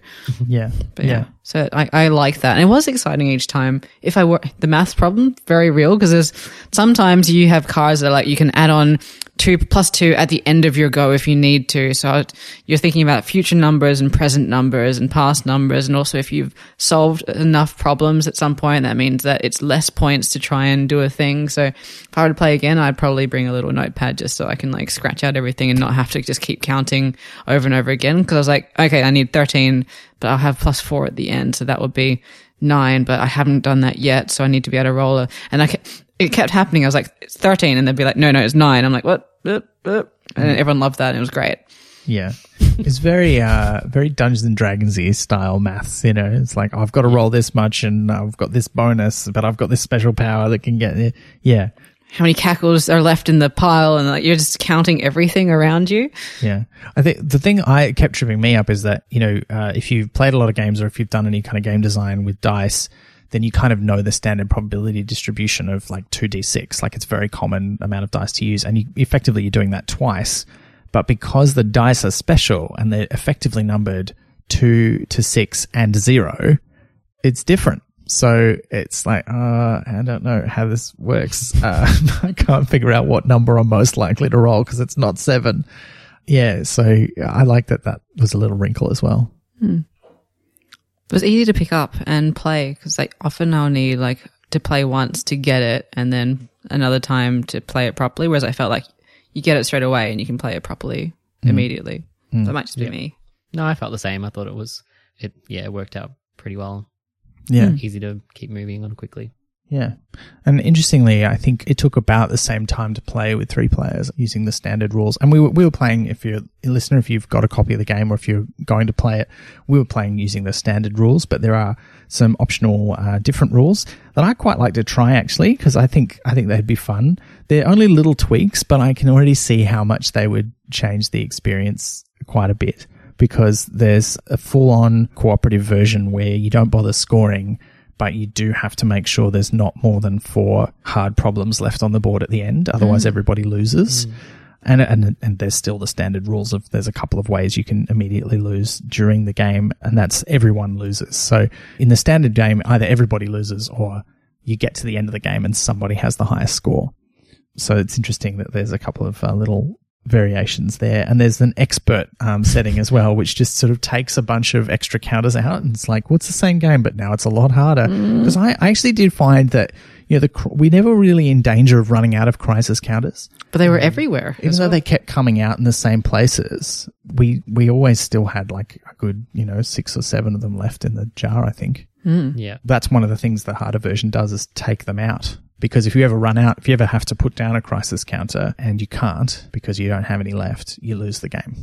Yeah. But yeah. yeah. So I, I like that. And it was exciting each time. If I were the maths problem, very real, because there's sometimes you have cards that are like you can add on two plus two at the end of your go if you need to. So you're thinking about future numbers and present numbers and past numbers. And also if you've solved enough problems at some point, that means that it's less points to try and do a thing. So if I were to play again, I'd probably bring a little notepad just so I can like scratch out everything and not have to just keep counting over and over again. Because I was like, okay, I need thirteen, but I'll have plus four at the end. So that would be nine, but I haven't done that yet. So I need to be able to roll a, and I kept, it kept happening. I was like, it's thirteen. And they'd be like, no, no, it's nine. I'm like, what? And everyone loved that. And it was great. Yeah. It's very, uh, very Dungeons and Dragons-y style maths. You know, it's like, I've got to roll this much and I've got this bonus, but I've got this special power that can get it. Yeah. How many cackles are left in the pile, and like you're just counting everything around you. Yeah. I think the thing I kept tripping me up is that, you know, uh, if you've played a lot of games or if you've done any kind of game design with dice, then you kind of know the standard probability distribution of like two d six. Like it's a very common amount of dice to use, and you, effectively you're doing that twice. But because the dice are special and they're effectively numbered two to six and zero, it's different. So it's like, uh, I don't know how this works. Uh, I can't figure out what number I'm most likely to roll because it's not seven. Yeah, so I like that that was a little wrinkle as well. Hmm. It was easy to pick up and play because like, often I'll need like to play once to get it and then another time to play it properly, whereas I felt like you get it straight away and you can play it properly mm. immediately. Mm. That might just be yep. me. No, I felt the same. I thought it was, it yeah, it worked out pretty well. Yeah. Easy to keep moving on quickly. Yeah. And interestingly, I think it took about the same time to play with three players using the standard rules. And we were, we were playing, if you're a listener, if you've got a copy of the game or if you're going to play it, we were playing using the standard rules, but there are some optional uh, different rules that I quite like to try actually because I think, I think they'd be fun. They're only little tweaks, but I can already see how much they would change the experience quite a bit. Because there's a full-on cooperative version where you don't bother scoring, but you do have to make sure there's not more than four hard problems left on the board at the end. Otherwise, mm. everybody loses. Mm. And, and and there's still the standard rules of there's a couple of ways you can immediately lose during the game, and that's everyone loses. So in the standard game, either everybody loses or you get to the end of the game and somebody has the highest score. So it's interesting that there's a couple of uh, little variations there, and there's an expert um, setting as well, which just sort of takes a bunch of extra counters out, and it's like, what's the same game, but now it's a lot harder. Because mm. I, I actually did find that you know the cr- we never really in danger of running out of crisis counters, but they were um, everywhere. Even though well. they kept coming out in the same places, we we always still had like a good you know six or seven of them left in the jar. I think mm. yeah, that's one of the things the harder version does is take them out. Because if you ever run out, if you ever have to put down a crisis counter and you can't because you don't have any left, you lose the game.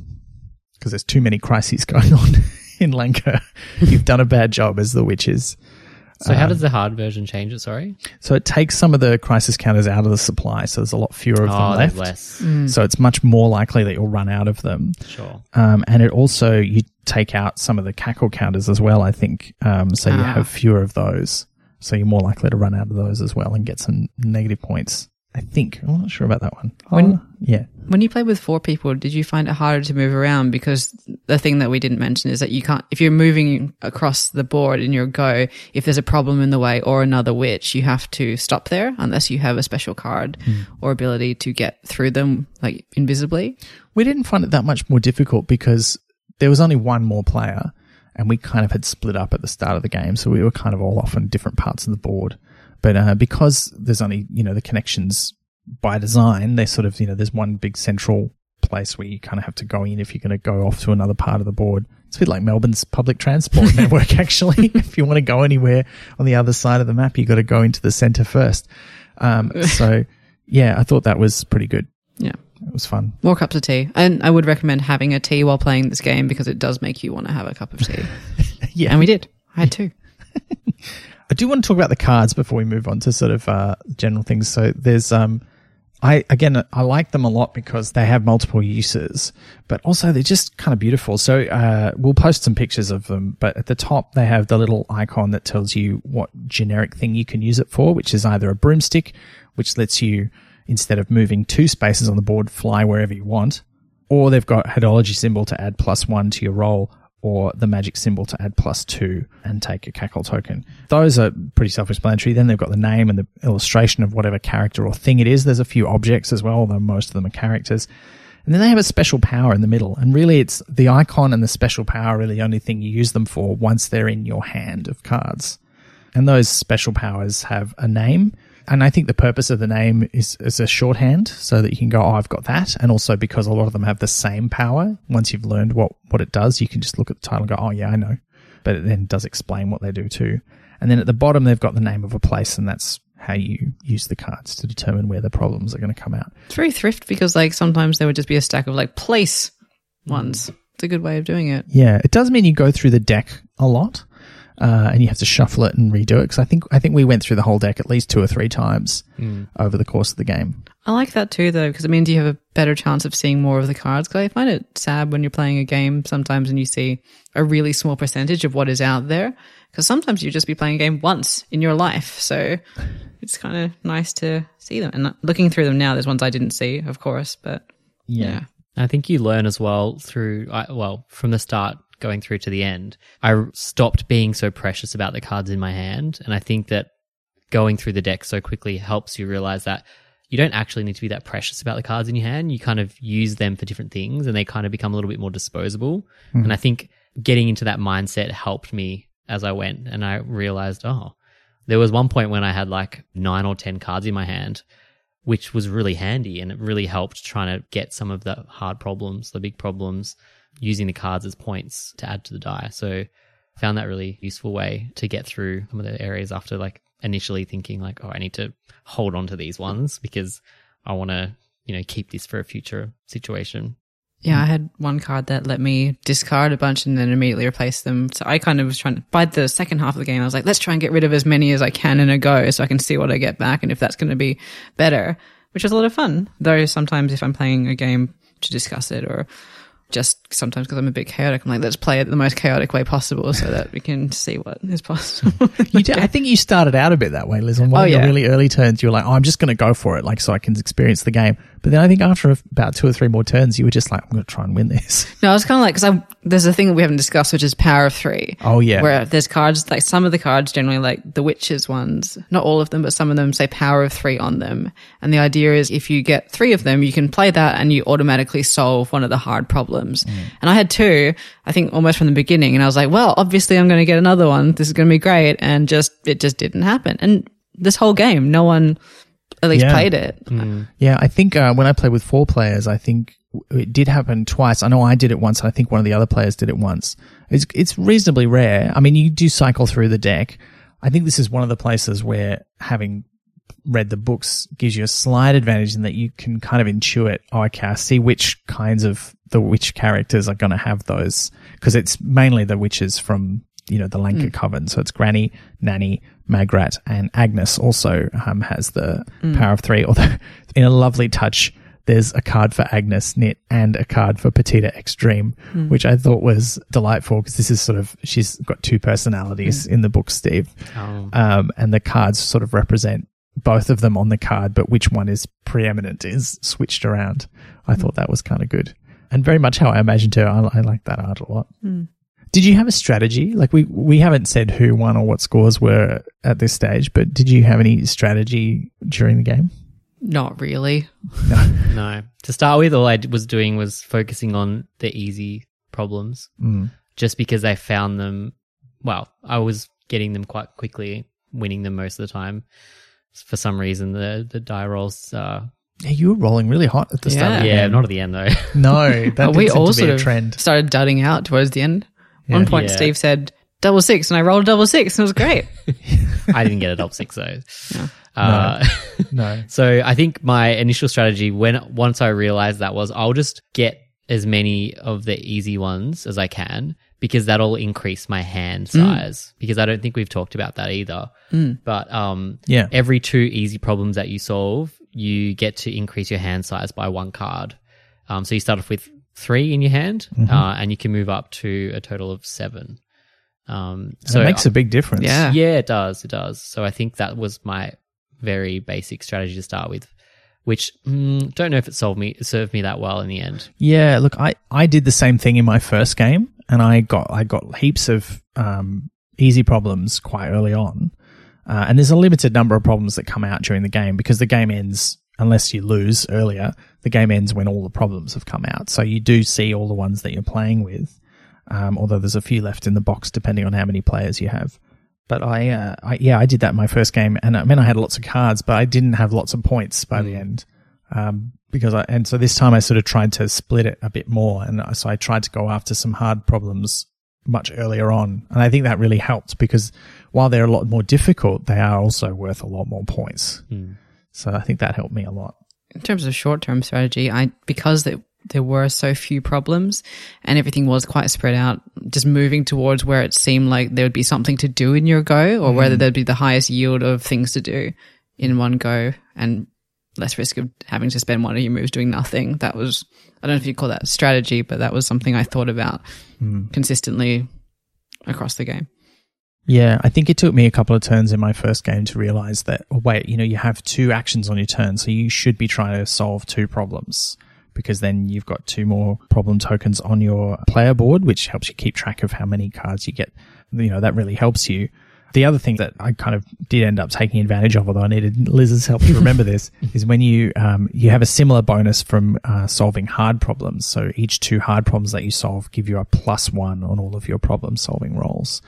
Because there's too many crises going on in Lancre. You've done a bad job as the witches. So um, how does the hard version change it, sorry? So it takes some of the crisis counters out of the supply, so there's a lot fewer of oh, them left. Less. Mm. So it's much more likely that you'll run out of them. Sure. Um, and it also, you take out some of the cackle counters as well, I think, um, so ah. you have fewer of those. So you're more likely to run out of those as well and get some negative points, I think. I'm not sure about that one. When, oh, yeah. When you play with four people, did you find it harder to move around? Because the thing that we didn't mention is that you can't, if you're moving across the board in your go, if there's a problem in the way or another witch, you have to stop there unless you have a special card mm. or ability to get through them like invisibly. We didn't find it that much more difficult because there was only one more player. And we kind of had split up at the start of the game, so we were kind of all off on different parts of the board. But uh, because there's only, you know, the connections by design, they sort of, you know, there's one big central place where you kind of have to go in if you're going to go off to another part of the board. It's a bit like Melbourne's public transport network, actually. If you want to go anywhere on the other side of the map, you've got to go into the centre first. Um, so, yeah, I thought that was pretty good. Yeah. It was fun. More cups of tea. And I would recommend having a tea while playing this game because it does make you want to have a cup of tea. Yeah. And we did. I had two. I do want to talk about the cards before we move on to sort of uh, general things. So there's, um, I again, I like them a lot because they have multiple uses, but also they're just kind of beautiful. So uh, we'll post some pictures of them, but at the top they have the little icon that tells you what generic thing you can use it for, which is either a broomstick, which lets you, instead of moving two spaces on the board, fly wherever you want. or they've got Headology symbol to add plus one to your roll, or the magic symbol to add plus two and take a cackle token. Those are pretty self-explanatory. Then they've got the name and the illustration of whatever character or thing it is. There's a few objects as well, although most of them are characters. And then they have a special power in the middle. And really it's the icon and the special power are really the only thing you use them for once they're in your hand of cards. And those special powers have a name. And I think the purpose of the name is as a shorthand so that you can go, oh, I've got that. And also because a lot of them have the same power. Once you've learned what, what it does, you can just look at the title and go, oh, yeah, I know. But it then does explain what they do too. And then at the bottom, they've got the name of a place, and that's how you use the cards to determine where the problems are going to come out. It's very thrift because, like, sometimes there would just be a stack of, like, place ones. It's a good way of doing it. Yeah, it does mean you go through the deck a lot. Uh, and you have to shuffle it and redo it because I think I think we went through the whole deck at least two or three times mm. over the course of the game. I like that too, though, because it means you have a better chance of seeing more of the cards. Because I find it sad when you're playing a game sometimes and you see a really small percentage of what is out there. Because sometimes you just be playing a game once in your life, so it's kind of nice to see them. And looking through them now, there's ones I didn't see, of course, but yeah. yeah. I think you learn as well through, well, from the start going through to the end. I stopped being so precious about the cards in my hand, and I think that going through the deck so quickly helps you realize that you don't actually need to be that precious about the cards in your hand. You kind of use them for different things, and they kind of become a little bit more disposable. Mm-hmm. And I think getting into that mindset helped me as I went, and I realized, oh, there was one point when I had like nine or ten cards in my hand, which was really handy, and it really helped trying to get some of the hard problems, the big problems, using the cards as points to add to the die. So I found that really useful way to get through some of the areas after like initially thinking like, oh, I need to hold on to these ones because I want to, you know, keep this for a future situation. Yeah, I had one card that let me discard a bunch and then immediately replace them. So I kind of was trying to, by the second half of the game, I was like, let's try and get rid of as many as I can in a go so I can see what I get back and if that's going to be better, which was a lot of fun. Though sometimes if I'm playing a game to discuss it or just sometimes because I'm a bit chaotic, I'm like, let's play it the most chaotic way possible so that we can see what is possible. you do, I think you started out a bit that way, Liz. On one oh, of yeah. the really early turns, you were like, oh, I'm just going to go for it, like, so I can experience the game. But then I think after about two or three more turns, you were just like, I'm going to try and win this. No, I was kind of like, because there's a thing that we haven't discussed, which is power of three. Oh, yeah. Where there's cards, like some of the cards generally, like the Witches ones, not all of them, but some of them say power of three on them. And the idea is if you get three of them, you can play that and you automatically solve one of the hard problems. Mm. And I had two, I think almost from the beginning. And I was like, well, obviously I'm going to get another one. This is going to be great. And just, it just didn't happen. And this whole game, no one at least yeah. played it. Mm. Yeah, I think uh, when I played with four players, I think it did happen twice. I know I did it once, and I think one of the other players did it once. It's, it's reasonably rare. I mean, you do cycle through the deck. I think this is one of the places where having read the books gives you a slight advantage in that you can kind of intuit, oh, okay, I see which kinds of the witch characters are going to have those, because it's mainly the witches from, you know, the Lancre mm. coven. So it's Granny, Nanny, Magrat, and Agnes also um, has the mm. power of three. Although, in a lovely touch, there's a card for Agnes Knit and a card for Petita Extreme, mm. which I thought was delightful because this is sort of, she's got two personalities mm. in the book, Steve. Oh. Um, and the cards sort of represent both of them on the card, but which one is preeminent is switched around. I mm. thought that was kind of good and very much how I imagined her. I, I like that art a lot. Mm. Did you have a strategy? Like we, we haven't said who won or what scores were at this stage, but did you have any strategy during the game? Not really. No. no. To start with, all I was doing was focusing on the easy problems mm. just because I found them, well, I was getting them quite quickly, winning them most of the time. For some reason, the, the die rolls are... Uh, Yeah, you were rolling really hot at the yeah. start. Yeah, not at the end though. No, that didn't we seem all to be a trend. Started dudding out towards the end. Yeah. One point, yeah. Steve said double six, and I rolled a double six, and it was great. I didn't get a double six though. No. Uh, no. no. So I think my initial strategy, when once I realized that, was I'll just get as many of the easy ones as I can because that'll increase my hand size. Mm. Because I don't think we've talked about that either. Mm. But um, yeah. every two easy problems that you solve, you get to increase your hand size by one card. Um, so you start off with three in your hand, mm-hmm. uh, and you can move up to a total of seven. Um, so it makes I, a big difference. Yeah. yeah, it does. It does. So I think that was my very basic strategy to start with, which mm, don't know if it solved me, it served me that well in the end. Yeah, look, I, I did the same thing in my first game, and I got I got heaps of um, easy problems quite early on. Uh, and there's a limited number of problems that come out during the game, because the game ends, unless you lose earlier, the game ends when all the problems have come out. So you do see all the ones that you're playing with, um, although there's a few left in the box depending on how many players you have. But I, uh, I, yeah, I did that in my first game, and I mean, I had lots of cards, but I didn't have lots of points by mm. the end, um, because I, and so this time I sort of tried to split it a bit more, and so I tried to go after some hard problems much earlier on, and I think that really helped, because while they're a lot more difficult, they are also worth a lot more points. Mm. So I think that helped me a lot. In terms of short-term strategy, I because there, there were so few problems and everything was quite spread out, just moving towards where it seemed like there would be something to do in your go, or mm. whether there'd be the highest yield of things to do in one go and less risk of having to spend one of your moves doing nothing. That was, I don't know if you'd call that strategy, but that was something I thought about mm. consistently across the game. Yeah, I think it took me a couple of turns in my first game to realize that, oh, wait, you know, you have two actions on your turn, so you should be trying to solve two problems, because then you've got two more problem tokens on your player board, which helps you keep track of how many cards you get. You know, that really helps you. The other thing that I kind of did end up taking advantage of, although I needed Liz's help to remember this, is when you um, you have a similar bonus from uh, solving hard problems. So each two hard problems that you solve give you a plus one on all of your problem-solving rolls.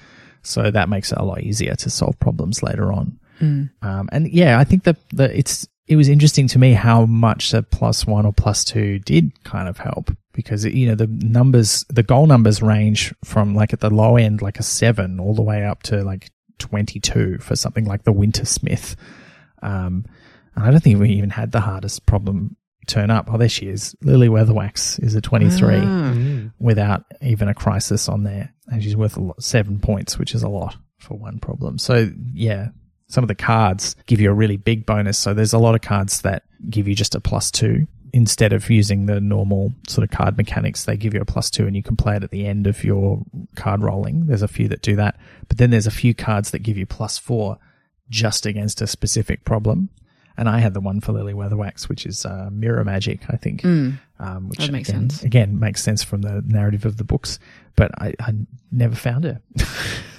So that makes it a lot easier to solve problems later on. Mm. Um, and yeah, I think that the, it's it was interesting to me how much the plus one or plus two did kind of help, because, it, you know, the numbers, the goal numbers range from like at the low end, like a seven, all the way up to like twenty-two for something like the Wintersmith. Um, and I don't think we even had the hardest problem turn up. Oh, there she is. Lily Weatherwax is a twenty-three oh. without even a crisis on there. And she's worth a lot, seven points, which is a lot for one problem. So, yeah, some of the cards give you a really big bonus. So there's a lot of cards that give you just a plus two. Instead of using the normal sort of card mechanics, they give you a plus two and you can play it at the end of your card rolling. There's a few that do that. But then there's a few cards that give you plus four just against a specific problem. And I had the one for Lily Weatherwax, which is uh, mirror magic, I think. Mm. Um, which that makes again, sense. Again, makes sense from the narrative of the books. But I, I never found her.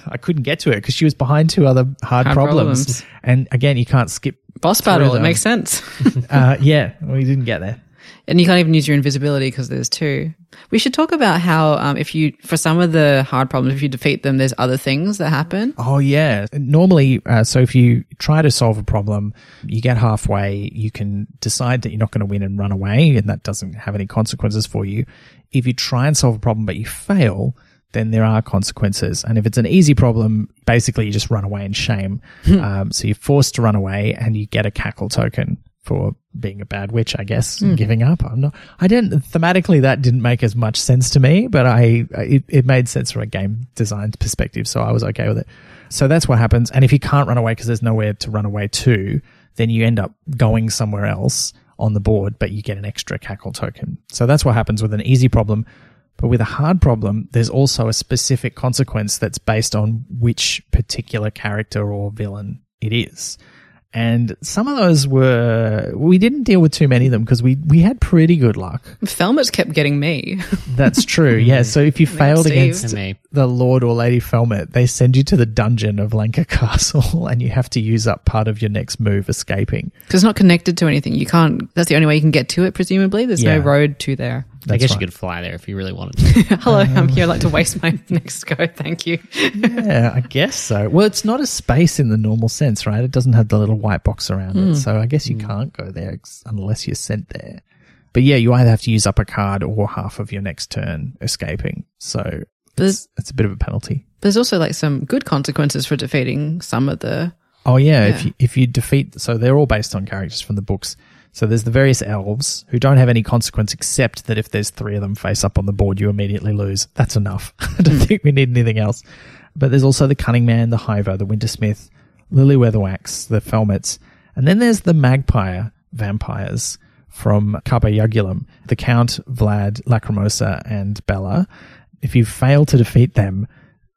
I couldn't get to her because she was behind two other hard, hard problems. problems. And again, you can't skip boss battle. Them. It makes sense. uh, yeah, we didn't get there. And you can't even use your invisibility because there's two. We should talk about how um, if you, for some of the hard problems, if you defeat them, there's other things that happen. Oh, yeah. Normally, uh, so if you try to solve a problem, you get halfway, you can decide that you're not going to win and run away, and that doesn't have any consequences for you. If you try and solve a problem but you fail, then there are consequences. And if it's an easy problem, basically you just run away in shame. um, so you're forced to run away and you get a cackle token for being a bad witch, I guess, and mm. giving up. I'm not, I didn't, thematically that didn't make as much sense to me, but I, it, it made sense from a game design perspective, so I was okay with it. So that's what happens. And if you can't run away because there's nowhere to run away to, then you end up going somewhere else on the board, but you get an extra cackle token. So that's what happens with an easy problem. But with a hard problem, there's also a specific consequence that's based on which particular character or villain it is. And some of those were, we didn't deal with too many of them because we, we had pretty good luck. Felmet kept getting me. That's true, yeah. So if you failed against the Lord or Lady Felmet, they send you to the dungeon of Lancre Castle and you have to use up part of your next move escaping. Because it's not connected to anything. You can't, that's the only way you can get to it, presumably. There's yeah. no road to there. That's I guess right. You could fly there if you really wanted to. Hello, um, I'm here. I'd like to waste my next go. Thank you. Yeah, I guess so. Well, it's not a space in the normal sense, right? It doesn't have the little white box around mm. it. So I guess you mm. can't go there unless you're sent there. But yeah, you either have to use up a card or half of your next turn escaping. So it's, it's a bit of a penalty. There's also like some good consequences for defeating some of the... Oh, yeah. yeah. If you, if you defeat... So they're all based on characters from the books. So there's the various elves who don't have any consequence except that if there's three of them face up on the board, you immediately lose. That's enough. I don't think we need anything else. But there's also the Cunning Man, the Hiver, the Wintersmith, Lily Weatherwax, the Felmets. And then there's the Magpie vampires from Carpe Jugulum, the Count, Vlad, Lacrimosa and Bella. If you fail to defeat them,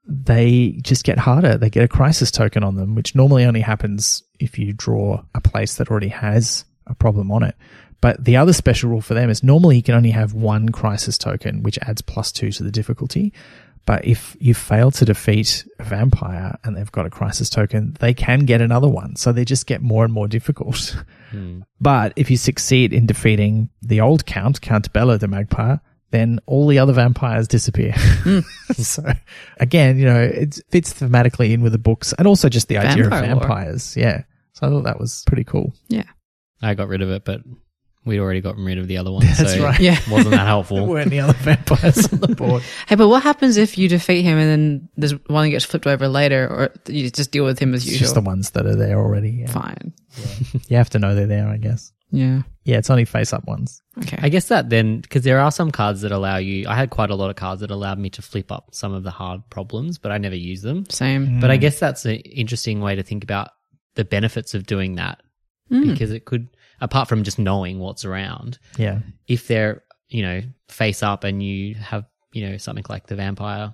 they just get harder. They get a crisis token on them, which normally only happens if you draw a place that already has... a problem on it. But the other special rule for them is normally you can only have one crisis token, which adds plus two to the difficulty. But if you fail to defeat a vampire and they've got a crisis token, they can get another one. So they just get more and more difficult. Mm. But if you succeed in defeating the old count, Count Bella the Magpie, then all the other vampires disappear. Mm. So again, you know, it fits thematically in with the books and also just the idea Vampire of vampires. Lore. Yeah. So I thought that was pretty cool. Yeah. I got rid of it, but we'd already gotten rid of the other one. That's so right. Yeah. It wasn't that helpful. There weren't the other vampires on the board. Hey, but what happens if you defeat him and then there's one that gets flipped over later, or you just deal with him as it's usual? Just the ones that are there already. Yeah. Fine. Yeah. You have to know they're there, I guess. Yeah. Yeah, it's only face-up ones. Okay. I guess that then, because there are some cards that allow you, I had quite a lot of cards that allowed me to flip up some of the hard problems, but I never used them. Same. Mm. But I guess that's an interesting way to think about the benefits of doing that, mm. because it could, apart from just knowing what's around, yeah. if they're, you know, face up and you have, you know, something like the vampire,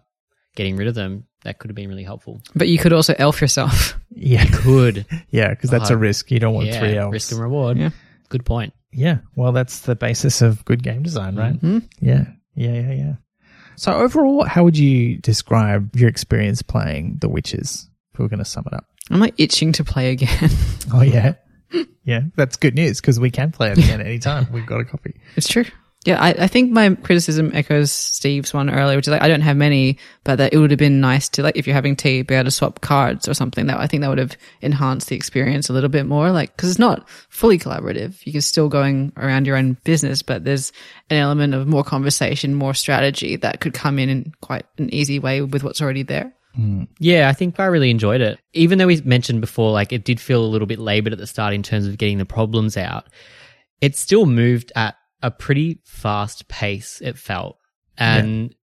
getting rid of them, that could have been really helpful. But you could also elf yourself. Yeah. You could. Yeah, because that's uh, a risk. You don't want yeah, three elves. Risk and reward. Yeah. Good point. Yeah. Well, that's the basis of good game design, right? Mm-hmm. Yeah. Yeah, yeah, yeah. So overall, how would you describe your experience playing The Witches? If we were going to sum it up. I'm like itching to play again. Oh, yeah. Yeah. That's good news because we can play it again anytime. We've got a copy. It's true. Yeah. I, I think my criticism echoes Steve's one earlier, which is like, I don't have many, but that it would have been nice to, like, if you're having tea, be able to swap cards or something. That I think that would have enhanced the experience a little bit more, like, because it's not fully collaborative. You're still going around your own business, but there's an element of more conversation, more strategy that could come in in quite an easy way with what's already there. Mm. Yeah, I think I really enjoyed it. Even though we mentioned before, like, it did feel a little bit laboured at the start in terms of getting the problems out, it still moved at a pretty fast pace, it felt. And yeah.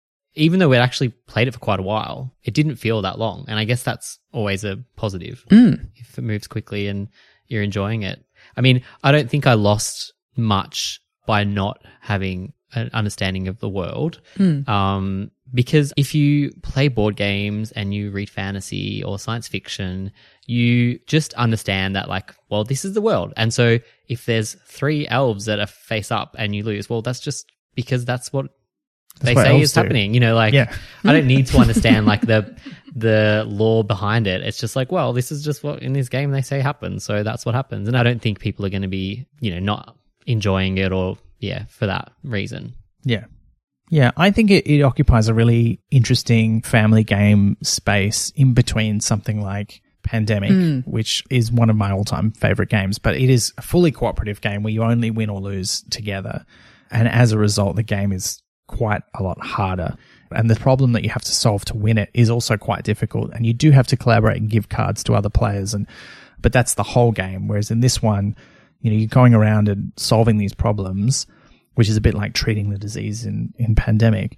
even though we'd actually played it for quite a while, it didn't feel that long. And I guess that's always a positive mm. if it moves quickly and you're enjoying it. I mean, I don't think I lost much by not having an understanding of the world. Mm. Um, because if you play board games and you read fantasy or science fiction, you just understand that, like, well, this is the world. And so if there's three elves that are face up and you lose, well, that's just because that's what that's they what say is do. happening. You know, like, yeah. I don't need to understand, like, the the lore behind it. It's just like, well, this is just what in this game they say happens. So that's what happens. And I don't think people are going to be, you know, not enjoying it or, yeah, for that reason. Yeah. Yeah, I think it, it occupies a really interesting family game space in between something like Pandemic, mm. which is one of my all-time favourite games, but it is a fully cooperative game where you only win or lose together. And as a result, the game is quite a lot harder. And the problem that you have to solve to win it is also quite difficult. And you do have to collaborate and give cards to other players, and but that's the whole game. Whereas in this one, you know, you're going around and solving these problems, which is a bit like treating the disease in, in Pandemic,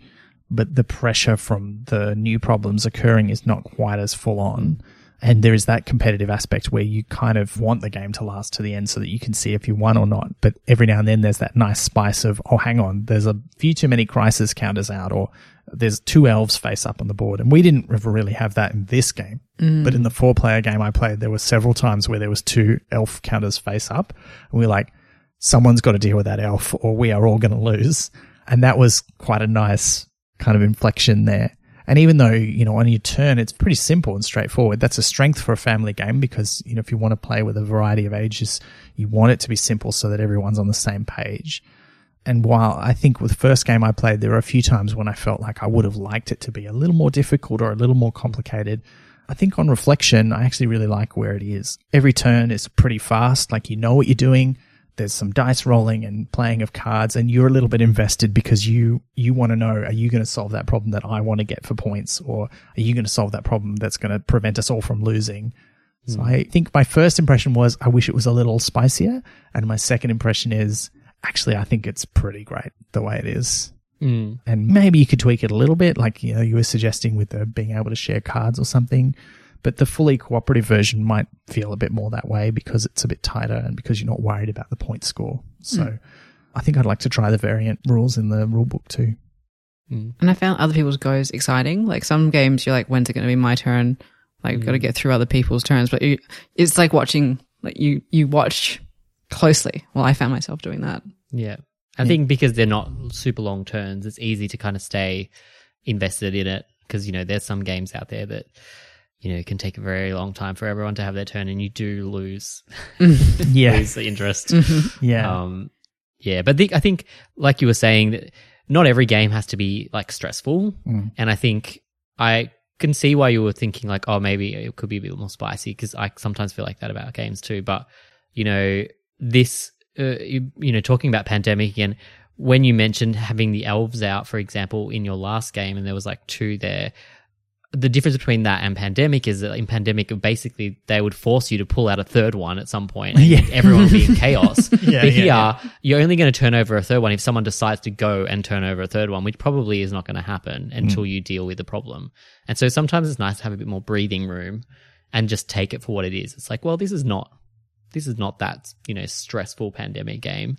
but the pressure from the new problems occurring is not quite as full on. And there is that competitive aspect where you kind of want the game to last to the end so that you can see if you won or not. But every now and then there's that nice spice of, oh, hang on, there's a few too many crisis counters out, or there's two elves face up on the board. And we didn't really have that in this game. Mm. But in the four-player game I played, there were several times where there was two elf counters face up. And we were like, someone's got to deal with that elf or we are all going to lose. And that was quite a nice kind of inflection there. And even though, you know, on your turn, it's pretty simple and straightforward. That's a strength for a family game because, you know, if you want to play with a variety of ages, you want it to be simple so that everyone's on the same page. And while I think with the first game I played, there were a few times when I felt like I would have liked it to be a little more difficult or a little more complicated. I think on reflection, I actually really like where it is. Every turn is pretty fast, like you know what you're doing. There's some dice rolling and playing of cards, and you're a little bit invested because you, you want to know, are you going to solve that problem that I want to get for points, or are you going to solve that problem that's going to prevent us all from losing? Mm. So I think my first impression was I wish it was a little spicier, and my second impression is actually I think it's pretty great the way it is. Mm. And maybe you could tweak it a little bit, like, you know, you were suggesting with the being able to share cards or something. But the fully cooperative version might feel a bit more that way because it's a bit tighter and because you're not worried about the point score. So mm. I think I'd like to try the variant rules in the rule book too. Mm. And I found other people's goes exciting. Like some games you're like, when's it going to be my turn? Like mm. got to get through other people's turns. But you, it's like watching, like you, you watch closely. Well, I found myself doing that. Yeah. I yeah. think because they're not super long turns, it's easy to kind of stay invested in it because, you know, there's some games out there that, you know, can take a very long time for everyone to have their turn and you do lose, yeah. lose the interest. Mm-hmm. Yeah. Um, yeah. But the, I think, like you were saying, that not every game has to be, like, stressful. Mm. And I think I can see why you were thinking, like, oh, maybe it could be a bit more spicy because I sometimes feel like that about games too. But, you know, this... Uh, you, you know, talking about Pandemic again, when you mentioned having the elves out, for example, in your last game, and there was like two there, the difference between that and Pandemic is that in Pandemic, basically they would force you to pull out a third one at some point and yeah. everyone would be in chaos. yeah, but here, yeah, yeah. you're only going to turn over a third one if someone decides to go and turn over a third one, which probably is not going to happen until mm. you deal with the problem. And so sometimes it's nice to have a bit more breathing room and just take it for what it is. It's like, well, this is not... This is not that, you know, stressful Pandemic game,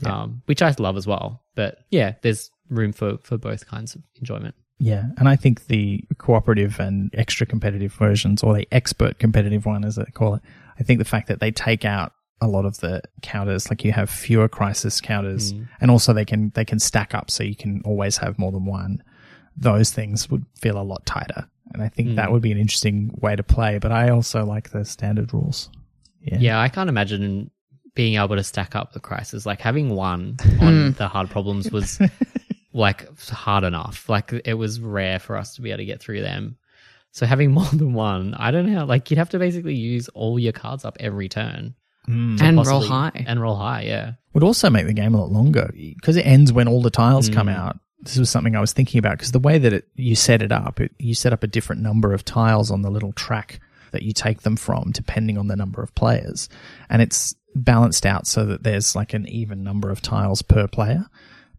yeah. um, which I love as well. But yeah, there's room for, for both kinds of enjoyment. Yeah, and I think the cooperative and extra competitive versions, or the expert competitive one, as they call it, I think the fact that they take out a lot of the counters, like you have fewer crisis counters, mm. and also they can they can stack up, so you can always have more than one. Those things would feel a lot tighter, and I think mm. that would be an interesting way to play. But I also like the standard rules. Yeah. yeah, I can't imagine being able to stack up the crisis. Like, having one on the hard problems was, like, hard enough. Like, it was rare for us to be able to get through them. So having more than one, I don't know how, like, you'd have to basically use all your cards up every turn. Mm. And possibly, roll high. And roll high, yeah. Would also make the game a lot longer because it ends when all the tiles mm. come out. This was something I was thinking about because the way that it, you set it up, it, you set up a different number of tiles on the little track that you take them from depending on the number of players, and it's balanced out so that there's like an even number of tiles per player.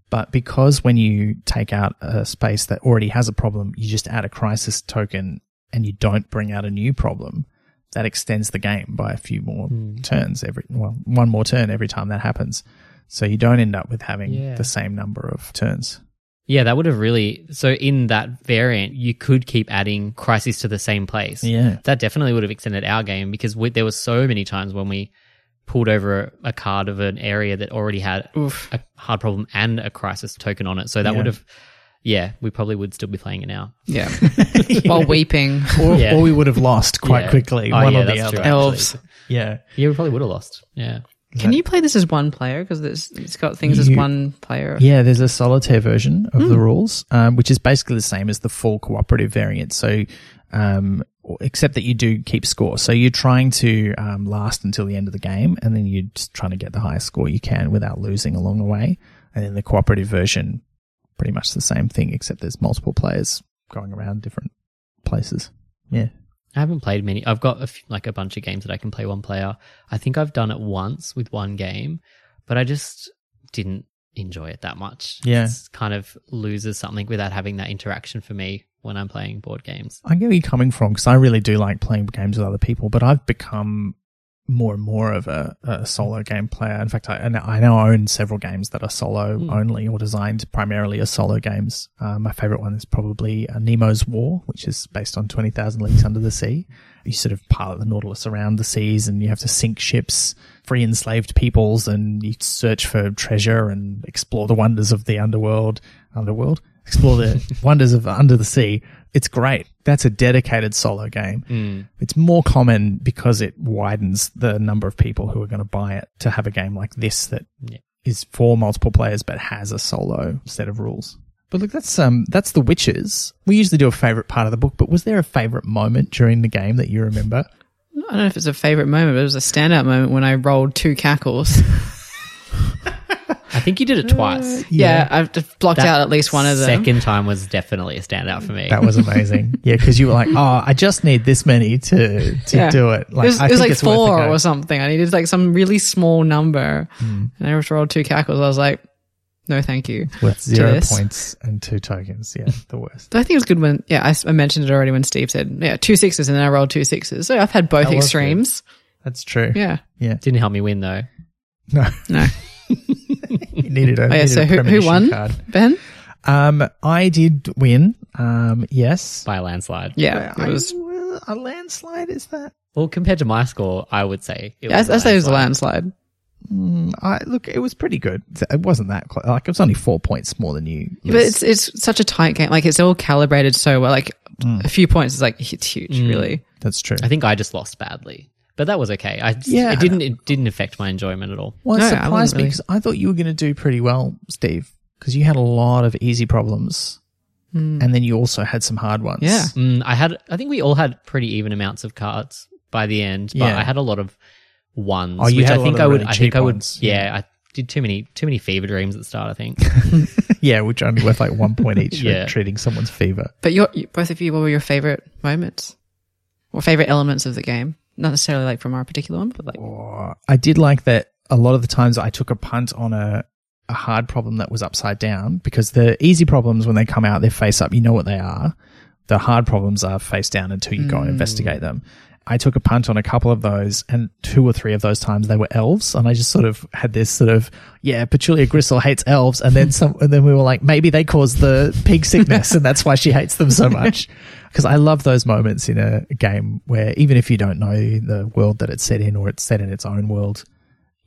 But because when you take out a space that already has a problem, you just add a crisis token and you don't bring out a new problem, that extends the game by a few more mm. turns every well one more turn every time that happens, so you don't end up with having yeah. the same number of turns. Yeah, that would have really... So in that variant, you could keep adding crises to the same place. Yeah. That definitely would have extended our game because we, there were so many times when we pulled over a card of an area that already had Oof. a hard problem and a crisis token on it. So that yeah. would have... Yeah, we probably would still be playing it now. Yeah. While weeping. Or, yeah. or we would have lost quite yeah. quickly. Oh, one yeah, or the other. True, Elves. Yeah. Yeah, we probably would have lost. Yeah. Can that, you play this as one player? Because it's got things you, as one player. Yeah, there's a solitaire version of mm. the rules, um, which is basically the same as the full cooperative variant. So, um, except that you do keep score. So you're trying to um, last until the end of the game, and then you're just trying to get the highest score you can without losing along the way. And then the cooperative version, pretty much the same thing, except there's multiple players going around different places. Yeah. I haven't played many. I've got a few, like a bunch of games that I can play one player. I think I've done it once with one game, but I just didn't enjoy it that much. Yeah. It kind of loses something without having that interaction for me when I'm playing board games. I get where you're coming from because I really do like playing games with other people, but I've become more and more of a, a solo game player. In fact, I, I now own several games that are solo mm. only or designed primarily as solo games. Uh, my favourite one is probably uh, Nemo's War, which is based on twenty thousand Leagues Under the Sea. You sort of pilot the Nautilus around the seas and you have to sink ships, free enslaved peoples, and you search for treasure and explore the wonders of the underworld. Underworld? Explore the wonders of Under the Sea. It's great. That's a dedicated solo game. Mm. It's more common because it widens the number of people who are going to buy it to have a game like this that yeah. is for multiple players but has a solo set of rules. But look, that's um, that's The Witches. We usually do a favourite part of the book, but was there a favourite moment during the game that you remember? I don't know if it's a favourite moment, but it was a standout moment when I rolled two cackles. I think you did it twice. Uh, yeah. yeah, I've blocked that out at least one of them. Second time was definitely a standout for me. That was amazing. Yeah, because you were like, oh, I just need this many to, to yeah. do it. Like, it was, I it was think like four or something. I needed like some really small number. Mm. And I just rolled two cackles. I was like, no, thank you. With zero points and two tokens. Yeah, the worst. But I think it was good when, yeah, I, I mentioned it already when Steve said, yeah, two sixes and then I rolled two sixes. So I've had both that extremes. That's true. Yeah. Yeah. Didn't help me win though. No. No. You needed a, oh, yeah, needed so a who, who won, card. Ben? Um, I did win, um, yes. By a landslide. Yeah. It was I, a landslide, is that? Well, compared to my score, I would say it yeah, was I, a landslide. I'd say it was a landslide. Mm, I, look, it was pretty good. It wasn't that close. Like, it was only four points more than you. Liz. But it's it's such a tight game. Like, it's all calibrated so well. Like, mm. a few points is like, it's huge, mm. really. That's true. I think I just lost badly. But that was okay. I yeah, it didn't it didn't affect my enjoyment at all. Well, it no, surprised me because really. I thought you were going to do pretty well, Steve, because you had a lot of easy problems, mm. and then you also had some hard ones. Yeah, mm, I had. I think we all had pretty even amounts of cards by the end, but yeah. I had a lot of ones. Oh, you which had I a think lot of I would. Really I think I would. Ones. Yeah, I did too many too many fever dreams at the start. I think. Yeah, which only worth like one point each yeah. for treating someone's fever. But your both of you, what were your favorite moments or favorite elements of the game? Not necessarily like from our particular one, but like oh, I did like that a lot of the times I took a punt on a, a hard problem that was upside down, because the easy problems, when they come out, they're face up. You know what they are. The hard problems are face down until you mm. go and investigate them. I took a punt on a couple of those, and two or three of those times they were elves, and I just sort of had this sort of yeah, Petulia Gristle hates elves, and then some, and then we were like, maybe they caused the pig sickness, and that's why she hates them so much. Because I love those moments in a game where even if you don't know the world that it's set in, or it's set in its own world,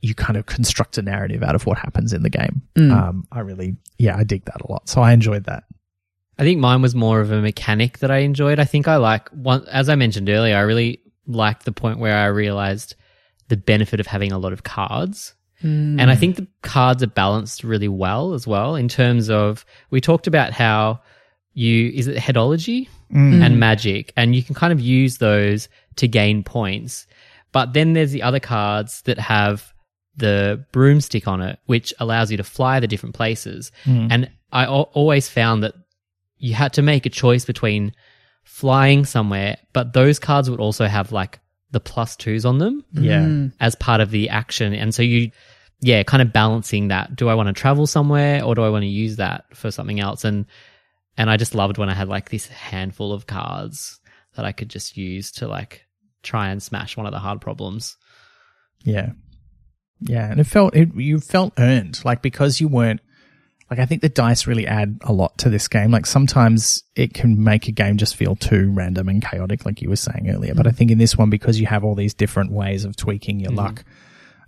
you kind of construct a narrative out of what happens in the game. Mm. Um, I really, yeah, I dig that a lot, so I enjoyed that. I think mine was more of a mechanic that I enjoyed. I think I like one, as I mentioned earlier, I really. Like the point where I realised the benefit of having a lot of cards. Mm. And I think the cards are balanced really well as well, in terms of, we talked about how you, is it headology mm. and magic, and you can kind of use those to gain points. But then there's the other cards that have the broomstick on it, which allows you to fly the different places. Mm. And I o- always found that you had to make a choice between flying somewhere, but those cards would also have like the plus twos on them yeah, as part of the action. And so you, yeah, kind of balancing that. Do I want to travel somewhere, or do I want to use that for something else? And and I just loved when I had like this handful of cards that I could just use to like try and smash one of the hard problems. Yeah. Yeah. And it felt, it, you felt earned, like, because you weren't, like, I think the dice really add a lot to this game. Like, sometimes it can make a game just feel too random and chaotic, like you were saying earlier. Mm-hmm. But I think in this one, because you have all these different ways of tweaking your mm-hmm. luck,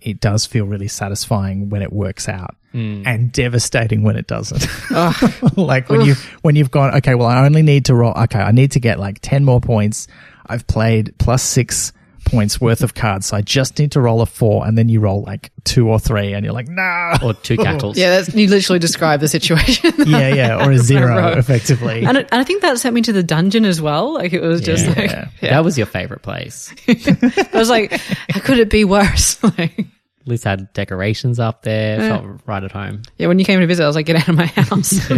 it does feel really satisfying when it works out mm. and devastating when it doesn't. Oh. Like, when, you, when you've gone, okay, well, I only need to roll, okay, I need to get like ten more points. I've played plus six points worth of cards, so I just need to roll a four, and then you roll like two or three, and you're like, nah. Or two cattles. Yeah, that's, you literally describe the situation. yeah, yeah, or a zero, effectively. And, it, and I think that sent me to the dungeon as well. Like, it was just yeah, like... Yeah. Yeah. That was your favourite place. I was like, how could it be worse? Like, Liz had decorations up there, yeah. felt right at home. Yeah, when you came to visit, I was like, get out of my house.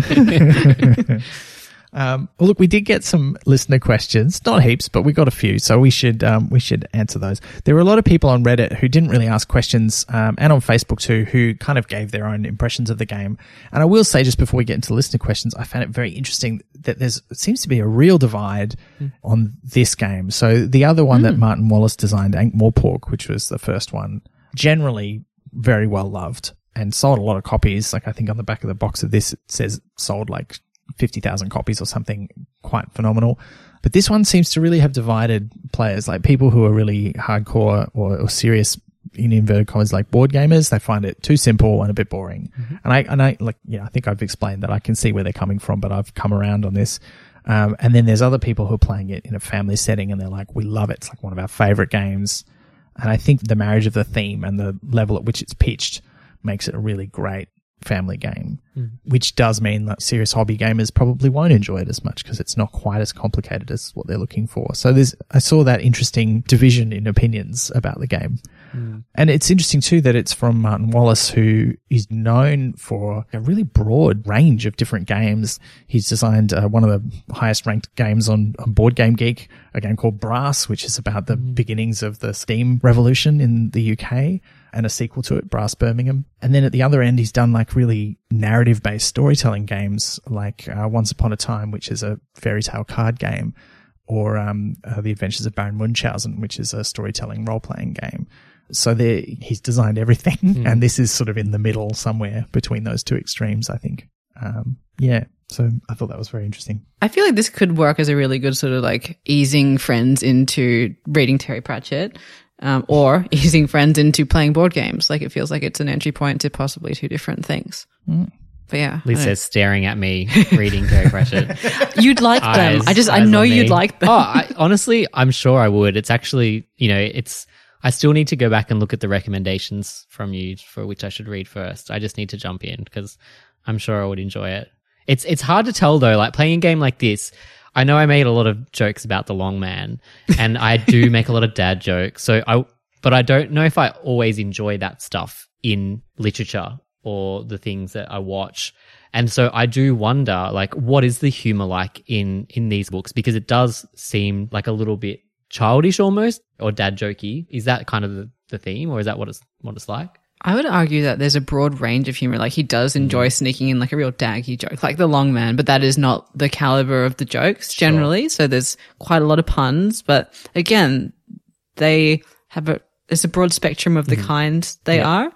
Um, well, look, we did get some listener questions, not heaps, but we got a few, so we should um, we should answer those. There were a lot of people on Reddit who didn't really ask questions, um, and on Facebook too, who kind of gave their own impressions of the game. And I will say, just before we get into listener questions, I found it very interesting that there's it seems to be a real divide mm. on this game. So the other one mm. that Martin Wallace designed, Ankh-Morpork, which was the first one, generally very well loved and sold a lot of copies. Like, I think on the back of the box of this, it says sold like fifty thousand copies or something, quite phenomenal. But this one seems to really have divided players, like people who are really hardcore or, or serious, in inverted commas, like board gamers. They find it too simple and a bit boring. Mm-hmm. And I, and I, like, yeah, I think I've explained that. I can see where they're coming from, but I've come around on this. Um, and then there's other people who are playing it in a family setting, and they're like, we love it. It's like one of our favorite games. And I think the marriage of the theme and the level at which it's pitched makes it a really great family game, mm. which does mean that serious hobby gamers probably won't enjoy it as much, because it's not quite as complicated as what they're looking for. So there's, I saw that interesting division in opinions about the game. Mm. And it's interesting too that it's from Martin Wallace, who is known for a really broad range of different games. He's designed uh, one of the highest ranked games on, on Board Game Geek, a game called Brass, which is about the mm. beginnings of the Steam revolution in the U K. And a sequel to it, Brass Birmingham. And then at the other end, he's done like really narrative-based storytelling games, like uh, Once Upon a Time, which is a fairy tale card game, or um, uh, The Adventures of Baron Munchausen, which is a storytelling role-playing game. So there, he's designed everything, mm. and this is sort of in the middle somewhere between those two extremes, I think. Um, yeah, so I thought that was very interesting. I feel like this could work as a really good sort of like easing friends into reading Terry Pratchett. um, or easing friends into playing board games. Like, it feels like it's an entry point to possibly two different things. Mm. But yeah, Lisa's staring at me, reading Terry Pratchett. You'd like eyes, them. I just, I know you'd me. like them. Oh, I, honestly, I'm sure I would. It's actually, you know, it's, I still need to go back and look at the recommendations from you for which I should read first. I just need to jump in because I'm sure I would enjoy it. It's it's hard to tell though, like playing a game like this, I know I made a lot of jokes about the long man and I do make a lot of dad jokes. So I, but I don't know if I always enjoy that stuff in literature or the things that I watch. And so I do wonder, like, what is the humor like in, in these books? Because it does seem like a little bit childish almost, or dad jokey. Is that kind of the, the theme, or is that what it's what it's like? I would argue that there's a broad range of humor. Like, he does enjoy sneaking in like a real daggy joke, like the long man, but that is not the caliber of the jokes generally. Sure. So there's quite a lot of puns, but again, they have a, it's a broad spectrum of the mm-hmm. kind they yeah. are.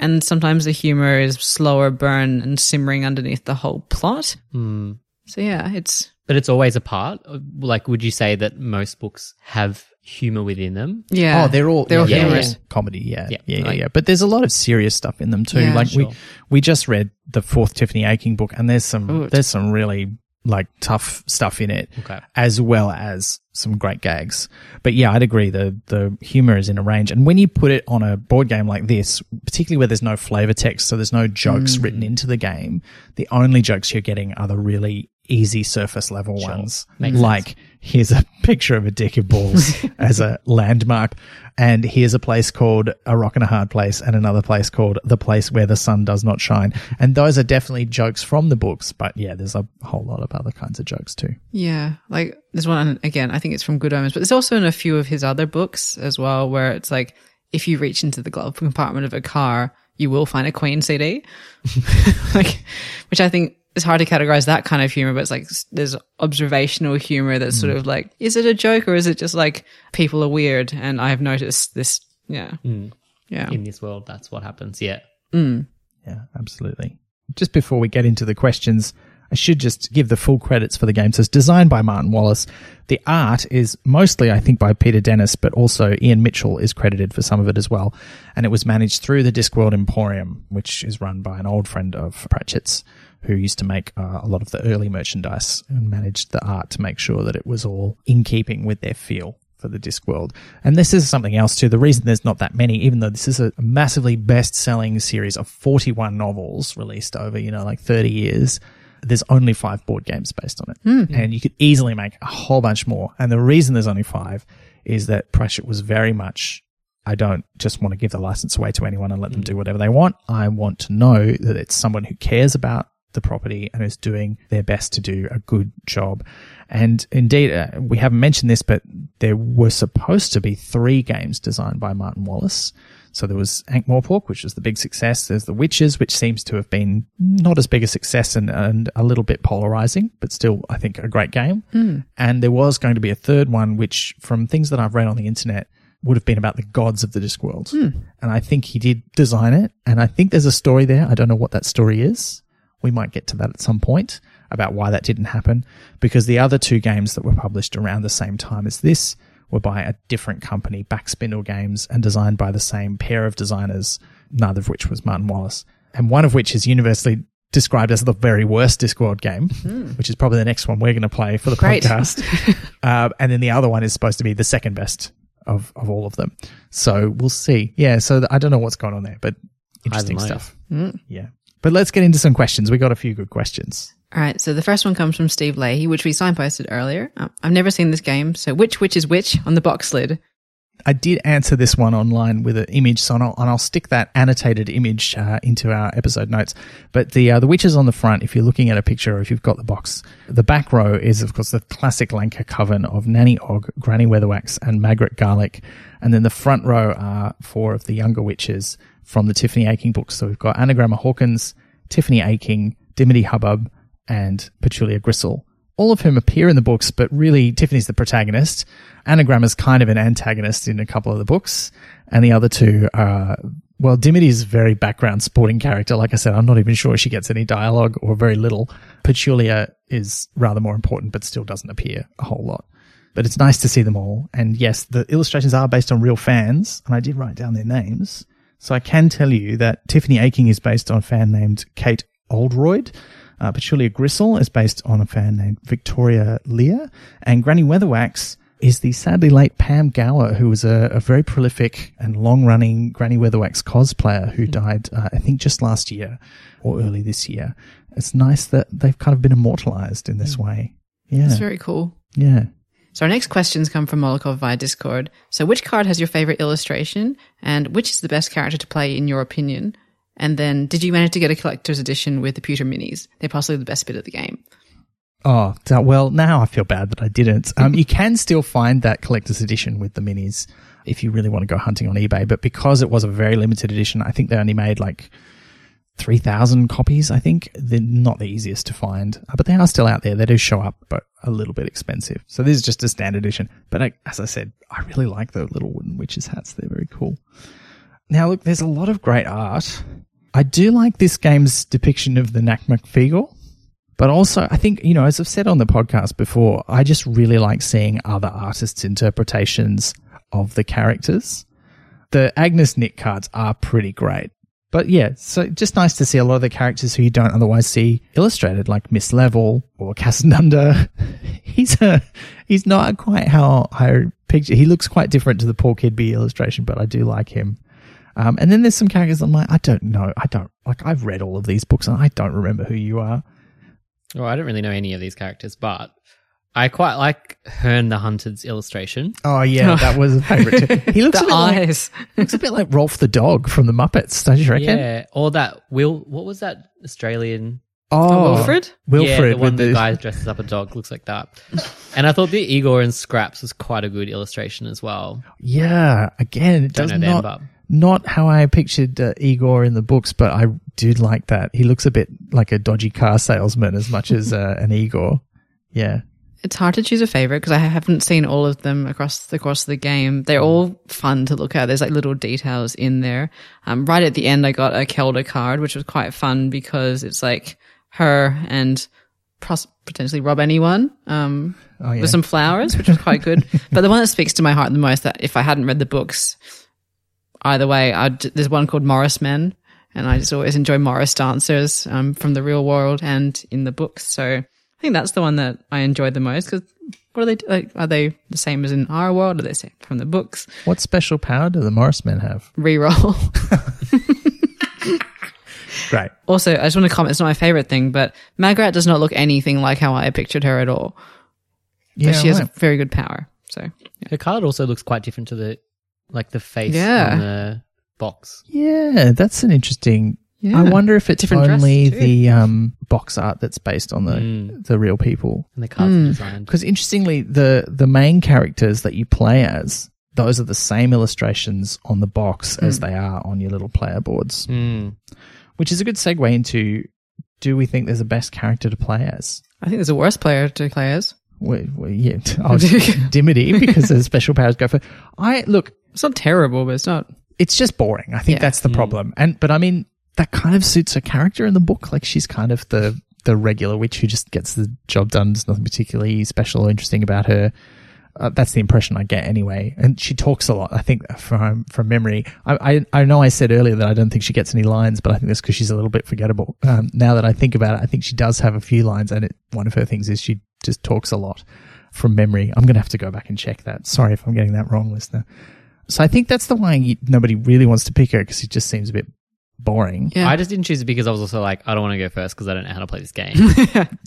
And sometimes the humor is slower burn and simmering underneath the whole plot. Mm. So yeah, it's... But it's always a part. Like, would you say that most books have humor within them? Yeah. Oh, they're all, they're all yeah, humorous. Yeah. Comedy, yeah. Yeah, yeah, yeah, like, yeah. But there's a lot of serious stuff in them too. Yeah, like sure. we we just read the fourth Tiffany Aching book, and there's some Ooh, there's some really like tough stuff in it, okay. as well as some great gags. But yeah, I'd agree the the humor is in a range. And when you put it on a board game like this, particularly where there's no flavor text, so there's no jokes mm. written into the game, the only jokes you're getting are the really easy surface level sure. ones. Makes like sense. Here's a picture of a dick of balls as a landmark, and here's a place called A Rock and a Hard Place, and another place called The Place Where the Sun Does Not Shine. And those are definitely jokes from the books, but yeah, there's a whole lot of other kinds of jokes too. Yeah, like there's one, again, I think it's from Good Omens, but there's also in a few of his other books as well where it's like, if you reach into the glove compartment of a car, you will find a Queen C D, like, which I think, it's hard to categorize that kind of humor, but it's like there's observational humor that's mm. sort of like, is it a joke or is it just like people are weird and I've noticed this? Yeah. Mm. Yeah. In this world, that's what happens. Yeah. Mm. Yeah, absolutely. Just before we get into the questions, I should just give the full credits for the game. So it's designed by Martin Wallace. The art is mostly, I think, by Peter Dennis, but also Ian Mitchell is credited for some of it as well. And it was managed through the Discworld Emporium, which is run by an old friend of Pratchett's, who used to make uh, a lot of the early merchandise and managed the art to make sure that it was all in keeping with their feel for the Discworld. And this is something else too. The reason there's not that many, even though this is a massively best-selling series of forty-one novels released over, you know, like thirty years, there's only five board games based on it. Mm-hmm. And you could easily make a whole bunch more. And the reason there's only five is that Pratchett was very much, I don't just want to give the license away to anyone and let mm-hmm. them do whatever they want. I want to know that it's someone who cares about the property and is doing their best to do a good job. And indeed, uh, we haven't mentioned this, but there were supposed to be three games designed by Martin Wallace. So there was Ankh-Morpork, which was the big success. There's The Witches, which seems to have been not as big a success and, and a little bit polarizing, but still, I think, a great game. Mm. And there was going to be a third one, which from things that I've read on the internet would have been about the gods of the Discworld. Mm. And I think he did design it. And I think there's a story there. I don't know what that story is. We might get to that at some point about why that didn't happen, because the other two games that were published around the same time as this were by a different company, Backspindle Games, and designed by the same pair of designers, neither of which was Martin Wallace, and one of which is universally described as the very worst Discworld game, mm. which is probably the next one we're going to play for the Great. podcast. uh, and then the other one is supposed to be the second best of, of all of them. So we'll see. Yeah, so the, I don't know what's going on there, but interesting stuff. Mm. Yeah. But let's get into some questions. We got a few good questions. All right. So the first one comes from Steve Leahy, which we signposted earlier. Um, I've never seen this game. So which witch is which on the box lid? I did answer this one online with an image, so I'll, and I'll stick that annotated image uh, into our episode notes. But the uh, the witches on the front, if you're looking at a picture or if you've got the box, the back row is, of course, the classic Lancre coven of Nanny Ogg, Granny Weatherwax, and Magrat Garlick. And then the front row are four of the younger witches from the Tiffany Aching books. So we've got Anagramma Hawkins, Tiffany Aching, Dimity Hubbub, and Petulia Gristle, all of whom appear in the books, but really Tiffany's the protagonist. Anagramma's kind of an antagonist in a couple of the books, and the other two are, well, Dimity's very background sporting character. Like I said, I'm not even sure she gets any dialogue or very little. Petulia is rather more important, but still doesn't appear a whole lot. But it's nice to see them all. And yes, the illustrations are based on real fans, and I did write down their names. So I can tell you that Tiffany Aching is based on a fan named Kate Oldroyd. Uh, Petulia Gristle is based on a fan named Victoria Lear. And Granny Weatherwax is the sadly late Pam Gower, who was a, a very prolific and long-running Granny Weatherwax cosplayer who died, uh, I think, just last year or early this year. It's nice that they've kind of been immortalized in this way. Yeah. It's very cool. Yeah. So our next questions come from Molokov via Discord. So which card has your favorite illustration, and which is the best character to play in your opinion? And then did you manage to get a collector's edition with the pewter minis? They're possibly the best bit of the game. Oh, well, now I feel bad that I didn't. Um, you can still find that collector's edition with the minis if you really want to go hunting on eBay. But because it was a very limited edition, I think they only made like three thousand copies, I think. They're not the easiest to find, but they are still out there. They do show up, but a little bit expensive. So this is just a standard edition. But I, as I said, I really like the little wooden witches' hats. They're very cool. Now, look, there's a lot of great art. I do like this game's depiction of the Nakmak Fegal. But also, I think, you know, as I've said on the podcast before, I just really like seeing other artists' interpretations of the characters. The Agnes Nick cards are pretty great. But yeah, so just nice to see a lot of the characters who you don't otherwise see illustrated, like Miss Level or Casanunda. he's a, he's not quite how I picture. He looks quite different to the Paul Kidby illustration, but I do like him. Um, and then there's some characters I'm like, I don't know. I don't, like, I've read all of these books and I don't remember who you are. Well, I don't really know any of these characters, but I quite like Herne the Hunted's illustration. Oh, yeah, that was a favourite too. He looks, the a bit eyes. Like, looks a bit like Rolf the Dog from the Muppets, don't you reckon? Yeah, or that Will, what was that Australian? Oh, Wilfred? Wilfred. Yeah, the one the guy dresses up a dog, looks like that. And I thought the Igor and Scraps was quite a good illustration as well. Yeah, again, it does not... Them, Not how I pictured uh, Igor in the books, but I do like that. He looks a bit like a dodgy car salesman as much as uh, an Igor. Yeah. It's hard to choose a favourite because I haven't seen all of them across the course of the game. They're all fun to look at. There's like little details in there. Um, right at the end, I got a Kelda card, which was quite fun because it's like her and pros- potentially rob anyone um, oh, yeah. with some flowers, which was quite good. But the one that speaks to my heart the most, that if I hadn't read the books... Either way, I'd, there's one called Morris Men, and I just always enjoy Morris dancers um, from the real world and in the books. So I think that's the one that I enjoyed the most because what are they like? Are they the same as in our world? Are they same from the books? What special power do the Morris Men have? Reroll. Right. Also, I just want to comment. It's not my favorite thing, but Magrat does not look anything like how I pictured her at all. Yeah, but she right. has very good power. So yeah. Her card also looks quite different to the. Like the face yeah. on the box. Yeah, that's an interesting... Yeah. I wonder if it's Different only the um, box art that's based on the mm. the real people. And the cards mm. are designed. Because interestingly, the, the main characters that you play as, those are the same illustrations on the box mm. as they are on your little player boards. Mm. Which is a good segue into, do we think there's a best character to play as? I think there's a worst player to play as. Well, well, yeah, I'll Dimity because the special powers go for... I Look... It's not terrible, but it's not... It's just boring. I think yeah. that's the problem. And But, I mean, that kind of suits her character in the book. Like, she's kind of the, the regular witch who just gets the job done. There's nothing particularly special or interesting about her. Uh, that's the impression I get anyway. And she talks a lot, I think, from from memory. I, I, I know I said earlier that I don't think she gets any lines, but I think that's because she's a little bit forgettable. Um, now that I think about it, I think she does have a few lines, and it, one of her things is she just talks a lot from memory. I'm going to have to go back and check that. Sorry if I'm getting that wrong, listener. So I think that's the why you, nobody really wants to pick her because she just seems a bit boring. Yeah. I just didn't choose it because I was also like, I don't want to go first because I don't know how to play this game.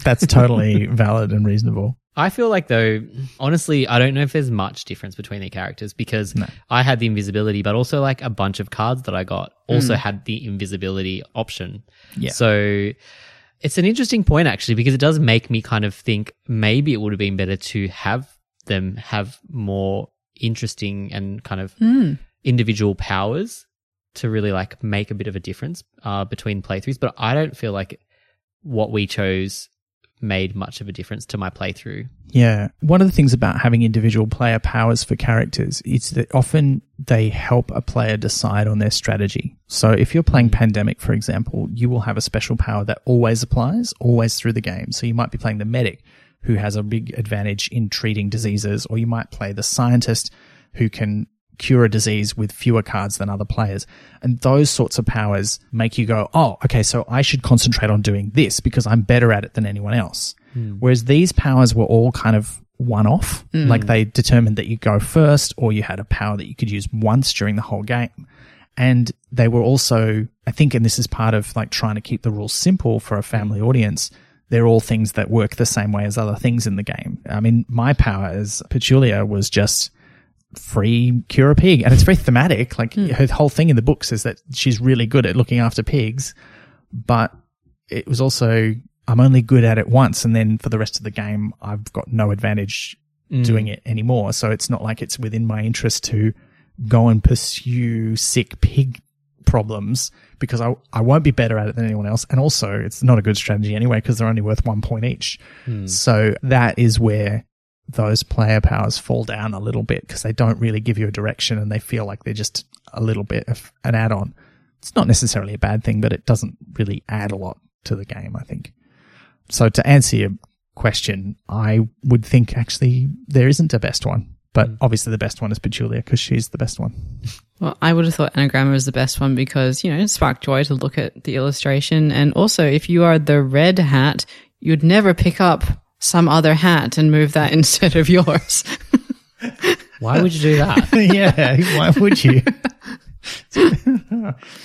That's totally valid and reasonable. I feel like though, honestly, I don't know if there's much difference between the characters because no. I had the invisibility, but also like a bunch of cards that I got also mm. had the invisibility option. Yeah. So it's an interesting point actually because it does make me kind of think maybe it would have been better to have them have more interesting and kind of mm. individual powers to really like make a bit of a difference uh, between playthroughs. But I don't feel like what we chose made much of a difference to my playthrough. Yeah. One of the things about having individual player powers for characters is that often they help a player decide on their strategy. So if you're playing Pandemic, for example, you will have a special power that always applies, always through the game. So you might be playing the medic. who has a big advantage in treating diseases, or you might play the scientist who can cure a disease with fewer cards than other players. And those sorts of powers make you go, oh, okay, so I should concentrate on doing this because I'm better at it than anyone else. Mm. Whereas these powers were all kind of one-off. Mm. Like they determined that you go first, or you had a power that you could use once during the whole game. And they were also, I think, and this is part of like trying to keep the rules simple for a family audience, they're all things that work the same way as other things in the game. I mean, my power as Petulia was just free cure a pig, and it's very thematic. Like mm. her whole thing in the books is that she's really good at looking after pigs, but it was also, I'm only good at it once, and then for the rest of the game, I've got no advantage mm. doing it anymore. So it's not like it's within my interest to go and pursue sick pig problems, because I I won't be better at it than anyone else. And also, it's not a good strategy anyway, because they're only worth one point each. Mm. So that is where those player powers fall down a little bit, because they don't really give you a direction, and they feel like they're just a little bit of an add-on. It's not necessarily a bad thing, but it doesn't really add a lot to the game, I think. So to answer your question, I would think actually there isn't a best one. But obviously the best one is Petulia, because she's the best one. Well, I would have thought Anagramma was the best one because, you know, it sparked joy to look at the illustration. And also, if you are the red hat, you'd never pick up some other hat and move that instead of yours. Why would you do that? Yeah, why would you?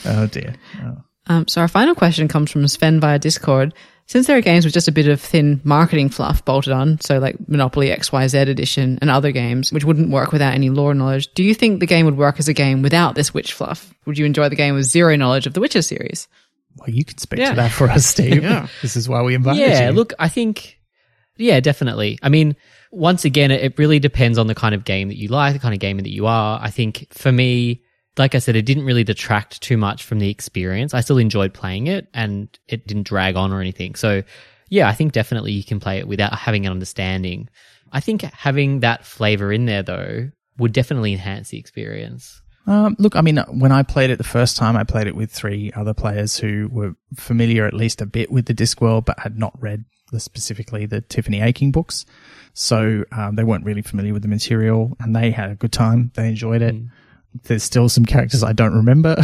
Oh, dear. Oh. Um, so our final question comes from Sven via Discord. Since there are games with just a bit of thin marketing fluff bolted on, so like Monopoly X Y Z Edition and other games, which wouldn't work without any lore knowledge, do you think the game would work as a game without this witch fluff? Would you enjoy the game with zero knowledge of the Witcher series? Well, you can speak yeah. to that for us, Steve. yeah. This is why we invited yeah, you. Yeah, look, I think, yeah, definitely. I mean, once again, it really depends on the kind of game that you like, the kind of gamer that you are. I think for me, like I said, it didn't really detract too much from the experience. I still enjoyed playing it, and it didn't drag on or anything. So, yeah, I think definitely you can play it without having an understanding. I think having that flavor in there, though, would definitely enhance the experience. Um, look, I mean, when I played it the first time, I played it with three other players who were familiar at least a bit with the Discworld but had not read the, specifically the Tiffany Aching books. So um, they weren't really familiar with the material, and they had a good time. They enjoyed it. Mm. There's still some characters I don't remember,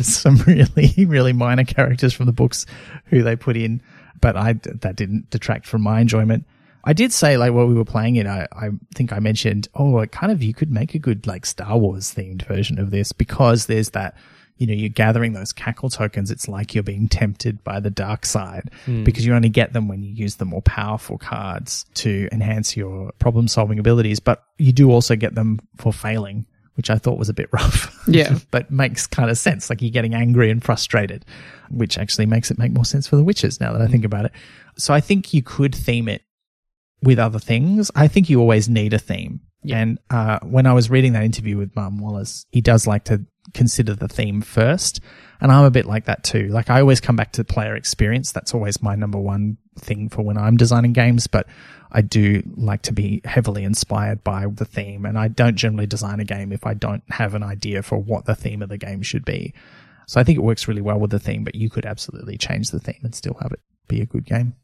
some really, really minor characters from the books who they put in, but I, that didn't detract from my enjoyment. I did say, like, while we were playing it, I, I think I mentioned, oh, like, kind of you could make a good, like, Star Wars-themed version of this, because there's that, you know, you're gathering those cackle tokens. It's like you're being tempted by the dark side mm. because you only get them when you use the more powerful cards to enhance your problem-solving abilities, but you do also get them for failing, which I thought was a bit rough, yeah, but makes kind of sense. Like you're getting angry and frustrated, which actually makes it make more sense for the witches now that I think about it. So I think you could theme it with other things. I think you always need a theme. Yeah. And uh, when I was reading that interview with Martin Wallace, he does like to consider the theme first. And I'm a bit like that too. Like I always come back to the player experience. That's always my number one thing for when I'm designing games, but I do like to be heavily inspired by the theme, and I don't generally design a game if I don't have an idea for what the theme of the game should be. So I think it works really well with the theme, but you could absolutely change the theme and still have it be a good game.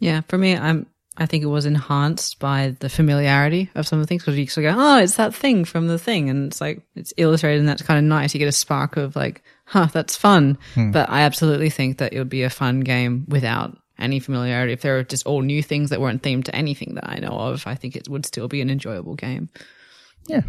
Yeah, for me, I'm, I think it was enhanced by the familiarity of some of the things, because you sort of go, oh, it's that thing from the thing, and it's like, it's illustrated, and that's kind of nice. You get a spark of like, huh, that's fun. Hmm. But I absolutely think that it would be a fun game without any familiarity. If there are just all new things that weren't themed to anything that I know of, I think it would still be an enjoyable game. Yeah.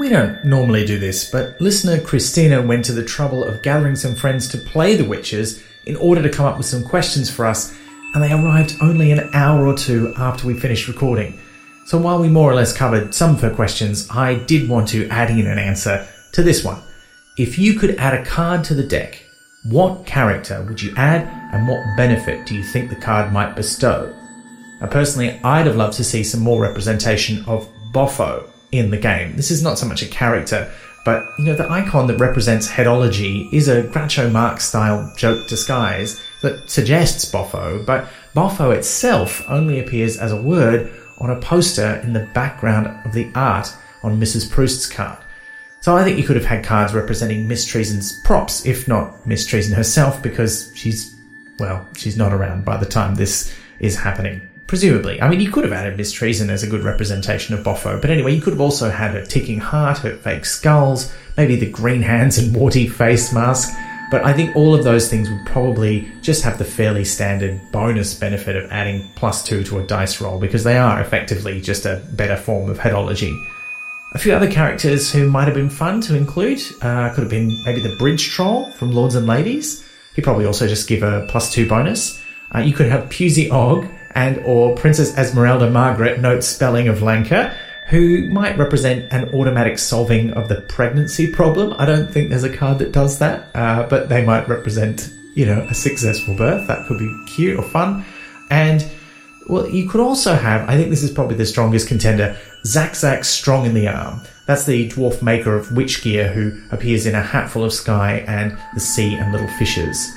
We don't normally do this, but listener Christina went to the trouble of gathering some friends to play The Witches in order to come up with some questions for us, and they arrived only an hour or two after we finished recording. So while we more or less covered some of her questions, I did want to add in an answer to this one. If you could add a card to the deck, what character would you add, and what benefit do you think the card might bestow? Now, personally, I'd have loved to see some more representation of Boffo in the game. This is not so much a character, but you know, the icon that represents headology is a Groucho Marx-style joke disguise that suggests Boffo, but Boffo itself only appears as a word on a poster in the background of the art on Missus Proust's card. So I think you could have had cards representing Miss Treason's props, if not Miss Treason herself, because she's, well, she's not around by the time this is happening. Presumably. I mean, you could have added Miss Treason as a good representation of Boffo, but anyway, you could have also had her ticking heart, her fake skulls, maybe the green hands and warty face mask, but I think all of those things would probably just have the fairly standard bonus benefit of adding plus two to a dice roll, because they are effectively just a better form of headology. A few other characters who might have been fun to include uh, could have been maybe the Bridge Troll from Lords and Ladies. He'd probably also just give a plus two bonus. Uh, you could have Pusey Og and or Princess Esmeralda Margaret, note spelling of Lancre, who might represent an automatic solving of the pregnancy problem. I don't think there's a card that does that, uh, but they might represent, you know, a successful birth. That could be cute or fun. And, well, you could also have, I think this is probably the strongest contender, Zack Zack Strong in the Arm. That's the dwarf maker of witch gear who appears in A Hatful of Sky and The Sea and Little Fishes.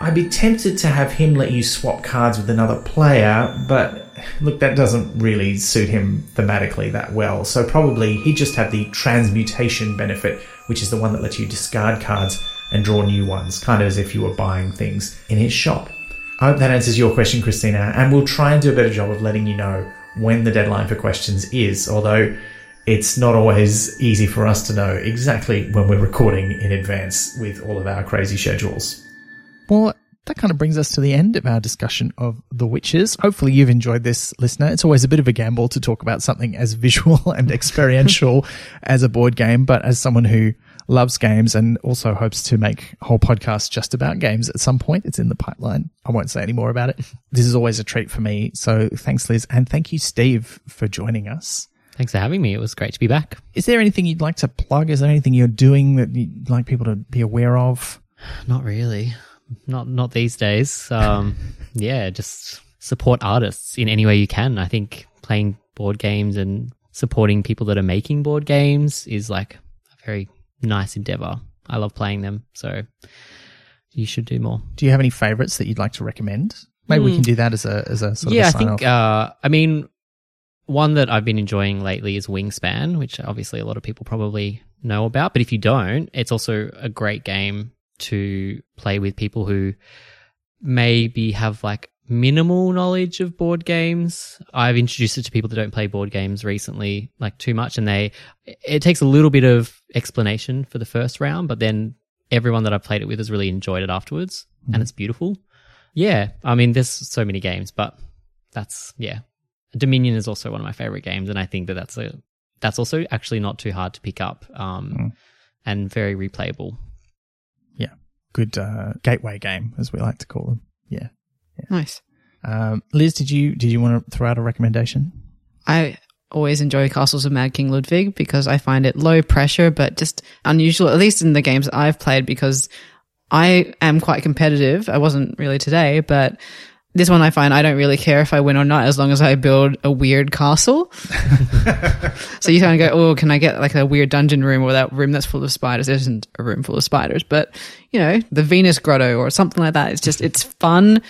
I'd be tempted to have him let you swap cards with another player, but look, that doesn't really suit him thematically that well. So probably he'd just have the transmutation benefit, which is the one that lets you discard cards and draw new ones, kind of as if you were buying things in his shop. I hope that answers your question, Christina, and we'll try and do a better job of letting you know when the deadline for questions is, although it's not always easy for us to know exactly when we're recording in advance with all of our crazy schedules. Well, that kind of brings us to the end of our discussion of The Witches. Hopefully you've enjoyed this, listener. It's always a bit of a gamble to talk about something as visual and experiential as a board game, but as someone who loves games and also hopes to make whole podcasts just about games at some point, it's in the pipeline. I won't say any more about it. This is always a treat for me. So thanks, Liz. And thank you, Steve, for joining us. Thanks for having me. It was great to be back. Is there anything you'd like to plug? Is there anything you're doing that you'd like people to be aware of? Not really. Not not these days. Um, yeah, just support artists in any way you can. I think playing board games and supporting people that are making board games is like a very nice endeavor. I love playing them, so you should do more. Do you have any favorites that you'd like to recommend? Maybe mm. we can do that as a as a sort yeah, of a sign-off. Yeah, I think, uh, I mean, one that I've been enjoying lately is Wingspan, which obviously a lot of people probably know about, but if you don't, it's also a great game to play with people who maybe have like minimal knowledge of board games. I've introduced it to people that don't play board games recently, like too much, and they it takes a little bit of explanation for the first round, but then everyone that I've played it with has really enjoyed it afterwards, mm-hmm. and it's beautiful. Yeah, I mean, there's so many games, but that's, yeah. Dominion is also one of my favorite games, and I think that that's, a, that's also actually not too hard to pick up um, mm. and very replayable. Good uh, gateway game, as we like to call them. Yeah, yeah. Nice. Um, Liz, did you did you want to throw out a recommendation? I always enjoy Castles of Mad King Ludwig because I find it low pressure, but just unusual. At least in the games that I've played, because I am quite competitive. I wasn't really today, but this one I find I don't really care if I win or not, as long as I build a weird castle. So you kind of go, oh, can I get like a weird dungeon room or that room that's full of spiders? There isn't a room full of spiders, but, you know, the Venus Grotto or something like that. It's just, it's fun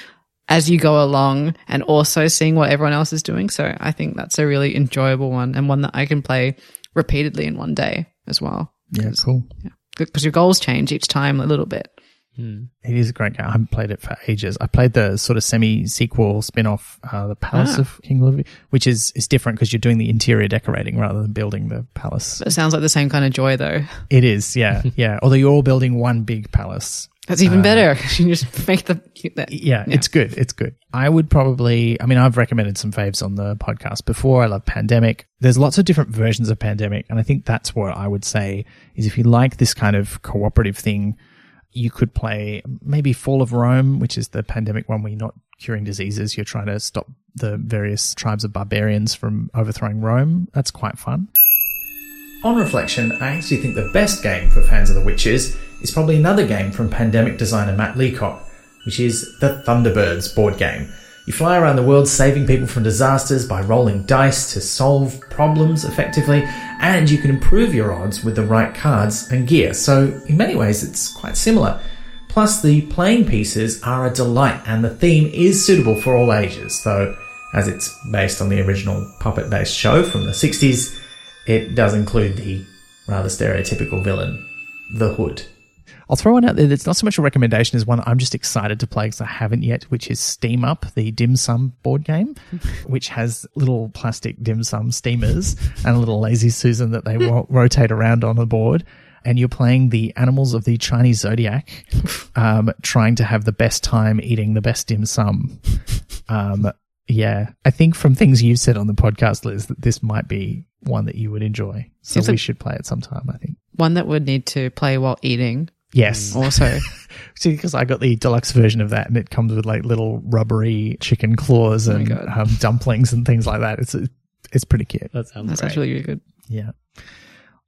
as you go along and also seeing what everyone else is doing. So I think that's a really enjoyable one, and one that I can play repeatedly in one day as well. Yeah, cool. Yeah, because your goals change each time a little bit. Mm. It is a great game. I haven't played it for ages. I played the sort of semi-sequel spin-off, uh, The Palace ah. of King Ludwig, which is, is different because you're doing the interior decorating rather than building the palace. But it sounds like the same kind of joy, though. It is, yeah, yeah. Although you're all building one big palace. That's even uh, better. You just make the... That, yeah, yeah, it's good. It's good. I would probably... I mean, I've recommended some faves on the podcast before. I love Pandemic. There's lots of different versions of Pandemic, and I think that's what I would say is if you like this kind of cooperative thing, you could play maybe Fall of Rome, which is the Pandemic one where you're not curing diseases. You're trying to stop the various tribes of barbarians from overthrowing Rome. That's quite fun. On reflection, I actually think the best game for fans of The Witches is probably another game from Pandemic designer Matt Leacock, which is the Thunderbirds board game. You fly around the world saving people from disasters by rolling dice to solve problems effectively, and you can improve your odds with the right cards and gear. So in many ways, it's quite similar. Plus, the playing pieces are a delight, and the theme is suitable for all ages, though as it's based on the original puppet-based show from the sixties, it does include the rather stereotypical villain, the Hood. I'll throw one out there that's not so much a recommendation as one I'm just excited to play because I haven't yet, which is Steam Up, the dim sum board game, which has little plastic dim sum steamers and a little lazy Susan that they ro- rotate around on the board. And you're playing the animals of the Chinese zodiac, um, trying to have the best time eating the best dim sum. Um, yeah, I think from things you've said on the podcast, Liz, that this might be one that you would enjoy. So Seems we like should play it sometime, I think. One that would need to play while eating. Yes. Also. See, because I got the deluxe version of that and it comes with like little rubbery chicken claws and oh um, dumplings and things like that. It's it's pretty cute. That sounds That's great. actually really good. Yeah.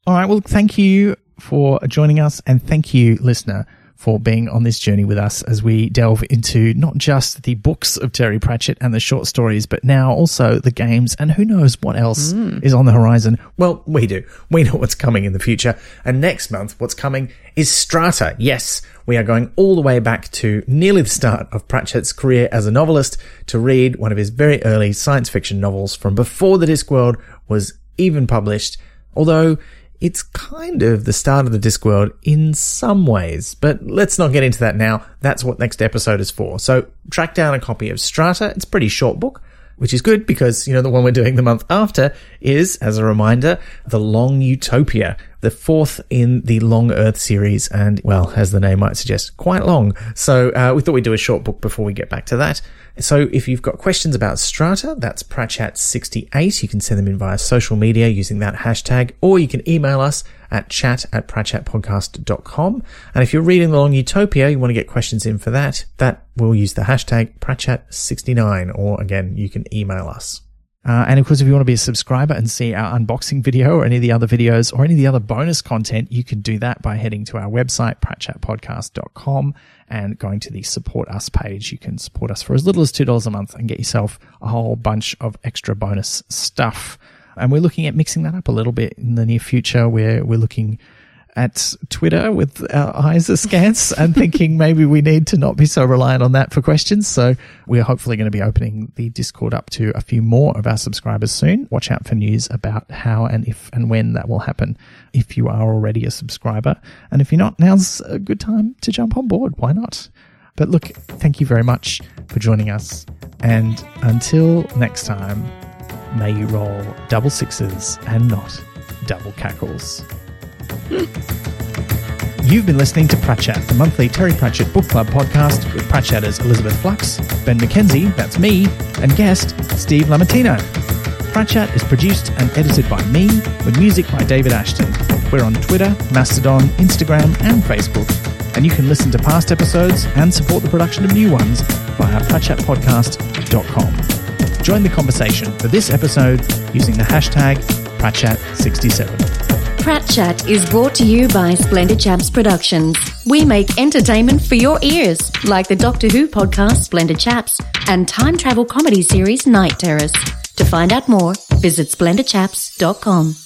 All right. Well, thank you for joining us, and thank you, listener, for being on this journey with us as we delve into not just the books of Terry Pratchett and the short stories, but now also the games and who knows what else mm. is on the horizon. Well, we do. We know what's coming in the future. And next month, what's coming is Strata. Yes, we are going all the way back to nearly the start of Pratchett's career as a novelist to read one of his very early science fiction novels from before the Discworld was even published, although it's kind of the start of the Discworld in some ways, but let's not get into that now. That's what next episode is for. So track down a copy of Strata. It's a pretty short book, which is good because, you know, the one we're doing the month after is, as a reminder, The Long Utopia, the fourth in the Long Earth series, and, well, as the name might suggest, quite long. So uh, we thought we'd do a short book before we get back to that. So if you've got questions about Strata, that's Pratchat sixty-eight. You can send them in via social media using that hashtag, or you can email us at chat at pratchatpodcast dot com. And if you're reading The Long Utopia, you want to get questions in for that, that will use the hashtag Pratchat sixty-nine, or again, you can email us. Uh, and of course, if you want to be a subscriber and see our unboxing video or any of the other videos or any of the other bonus content, you can do that by heading to our website, pratchat podcast dot com, and going to the Support Us page. You can support us for as little as two dollars a month and get yourself a whole bunch of extra bonus stuff. And we're looking at mixing that up a little bit in the near future, where we're looking at Twitter with our eyes askance and thinking maybe we need to not be so reliant on that for questions. So we're hopefully going to be opening the Discord up to a few more of our subscribers soon. Watch out for news about how and if and when that will happen if you are already a subscriber. And if you're not, now's a good time to jump on board. Why not? But look, thank you very much for joining us. And until next time, may you roll double sixes and not double cackles. You've been listening to Pratchat, the monthly Terry Pratchett Book Club podcast with Pratchatters Elizabeth Flux, Ben McKenzie, that's me, and guest Steve Lamattina. Pratchat is produced and edited by me, with music by David Ashton. We're on Twitter, Mastodon, Instagram, and Facebook. And you can listen to past episodes and support the production of new ones via pratchat podcast dot com. Join the conversation for this episode using the hashtag Pratchat sixty-seven. Pratchat is brought to you by Splendid Chaps Productions. We make entertainment for your ears, like the Doctor Who podcast Splendid Chaps and time travel comedy series Night Terrors. To find out more, visit splendid chaps dot com.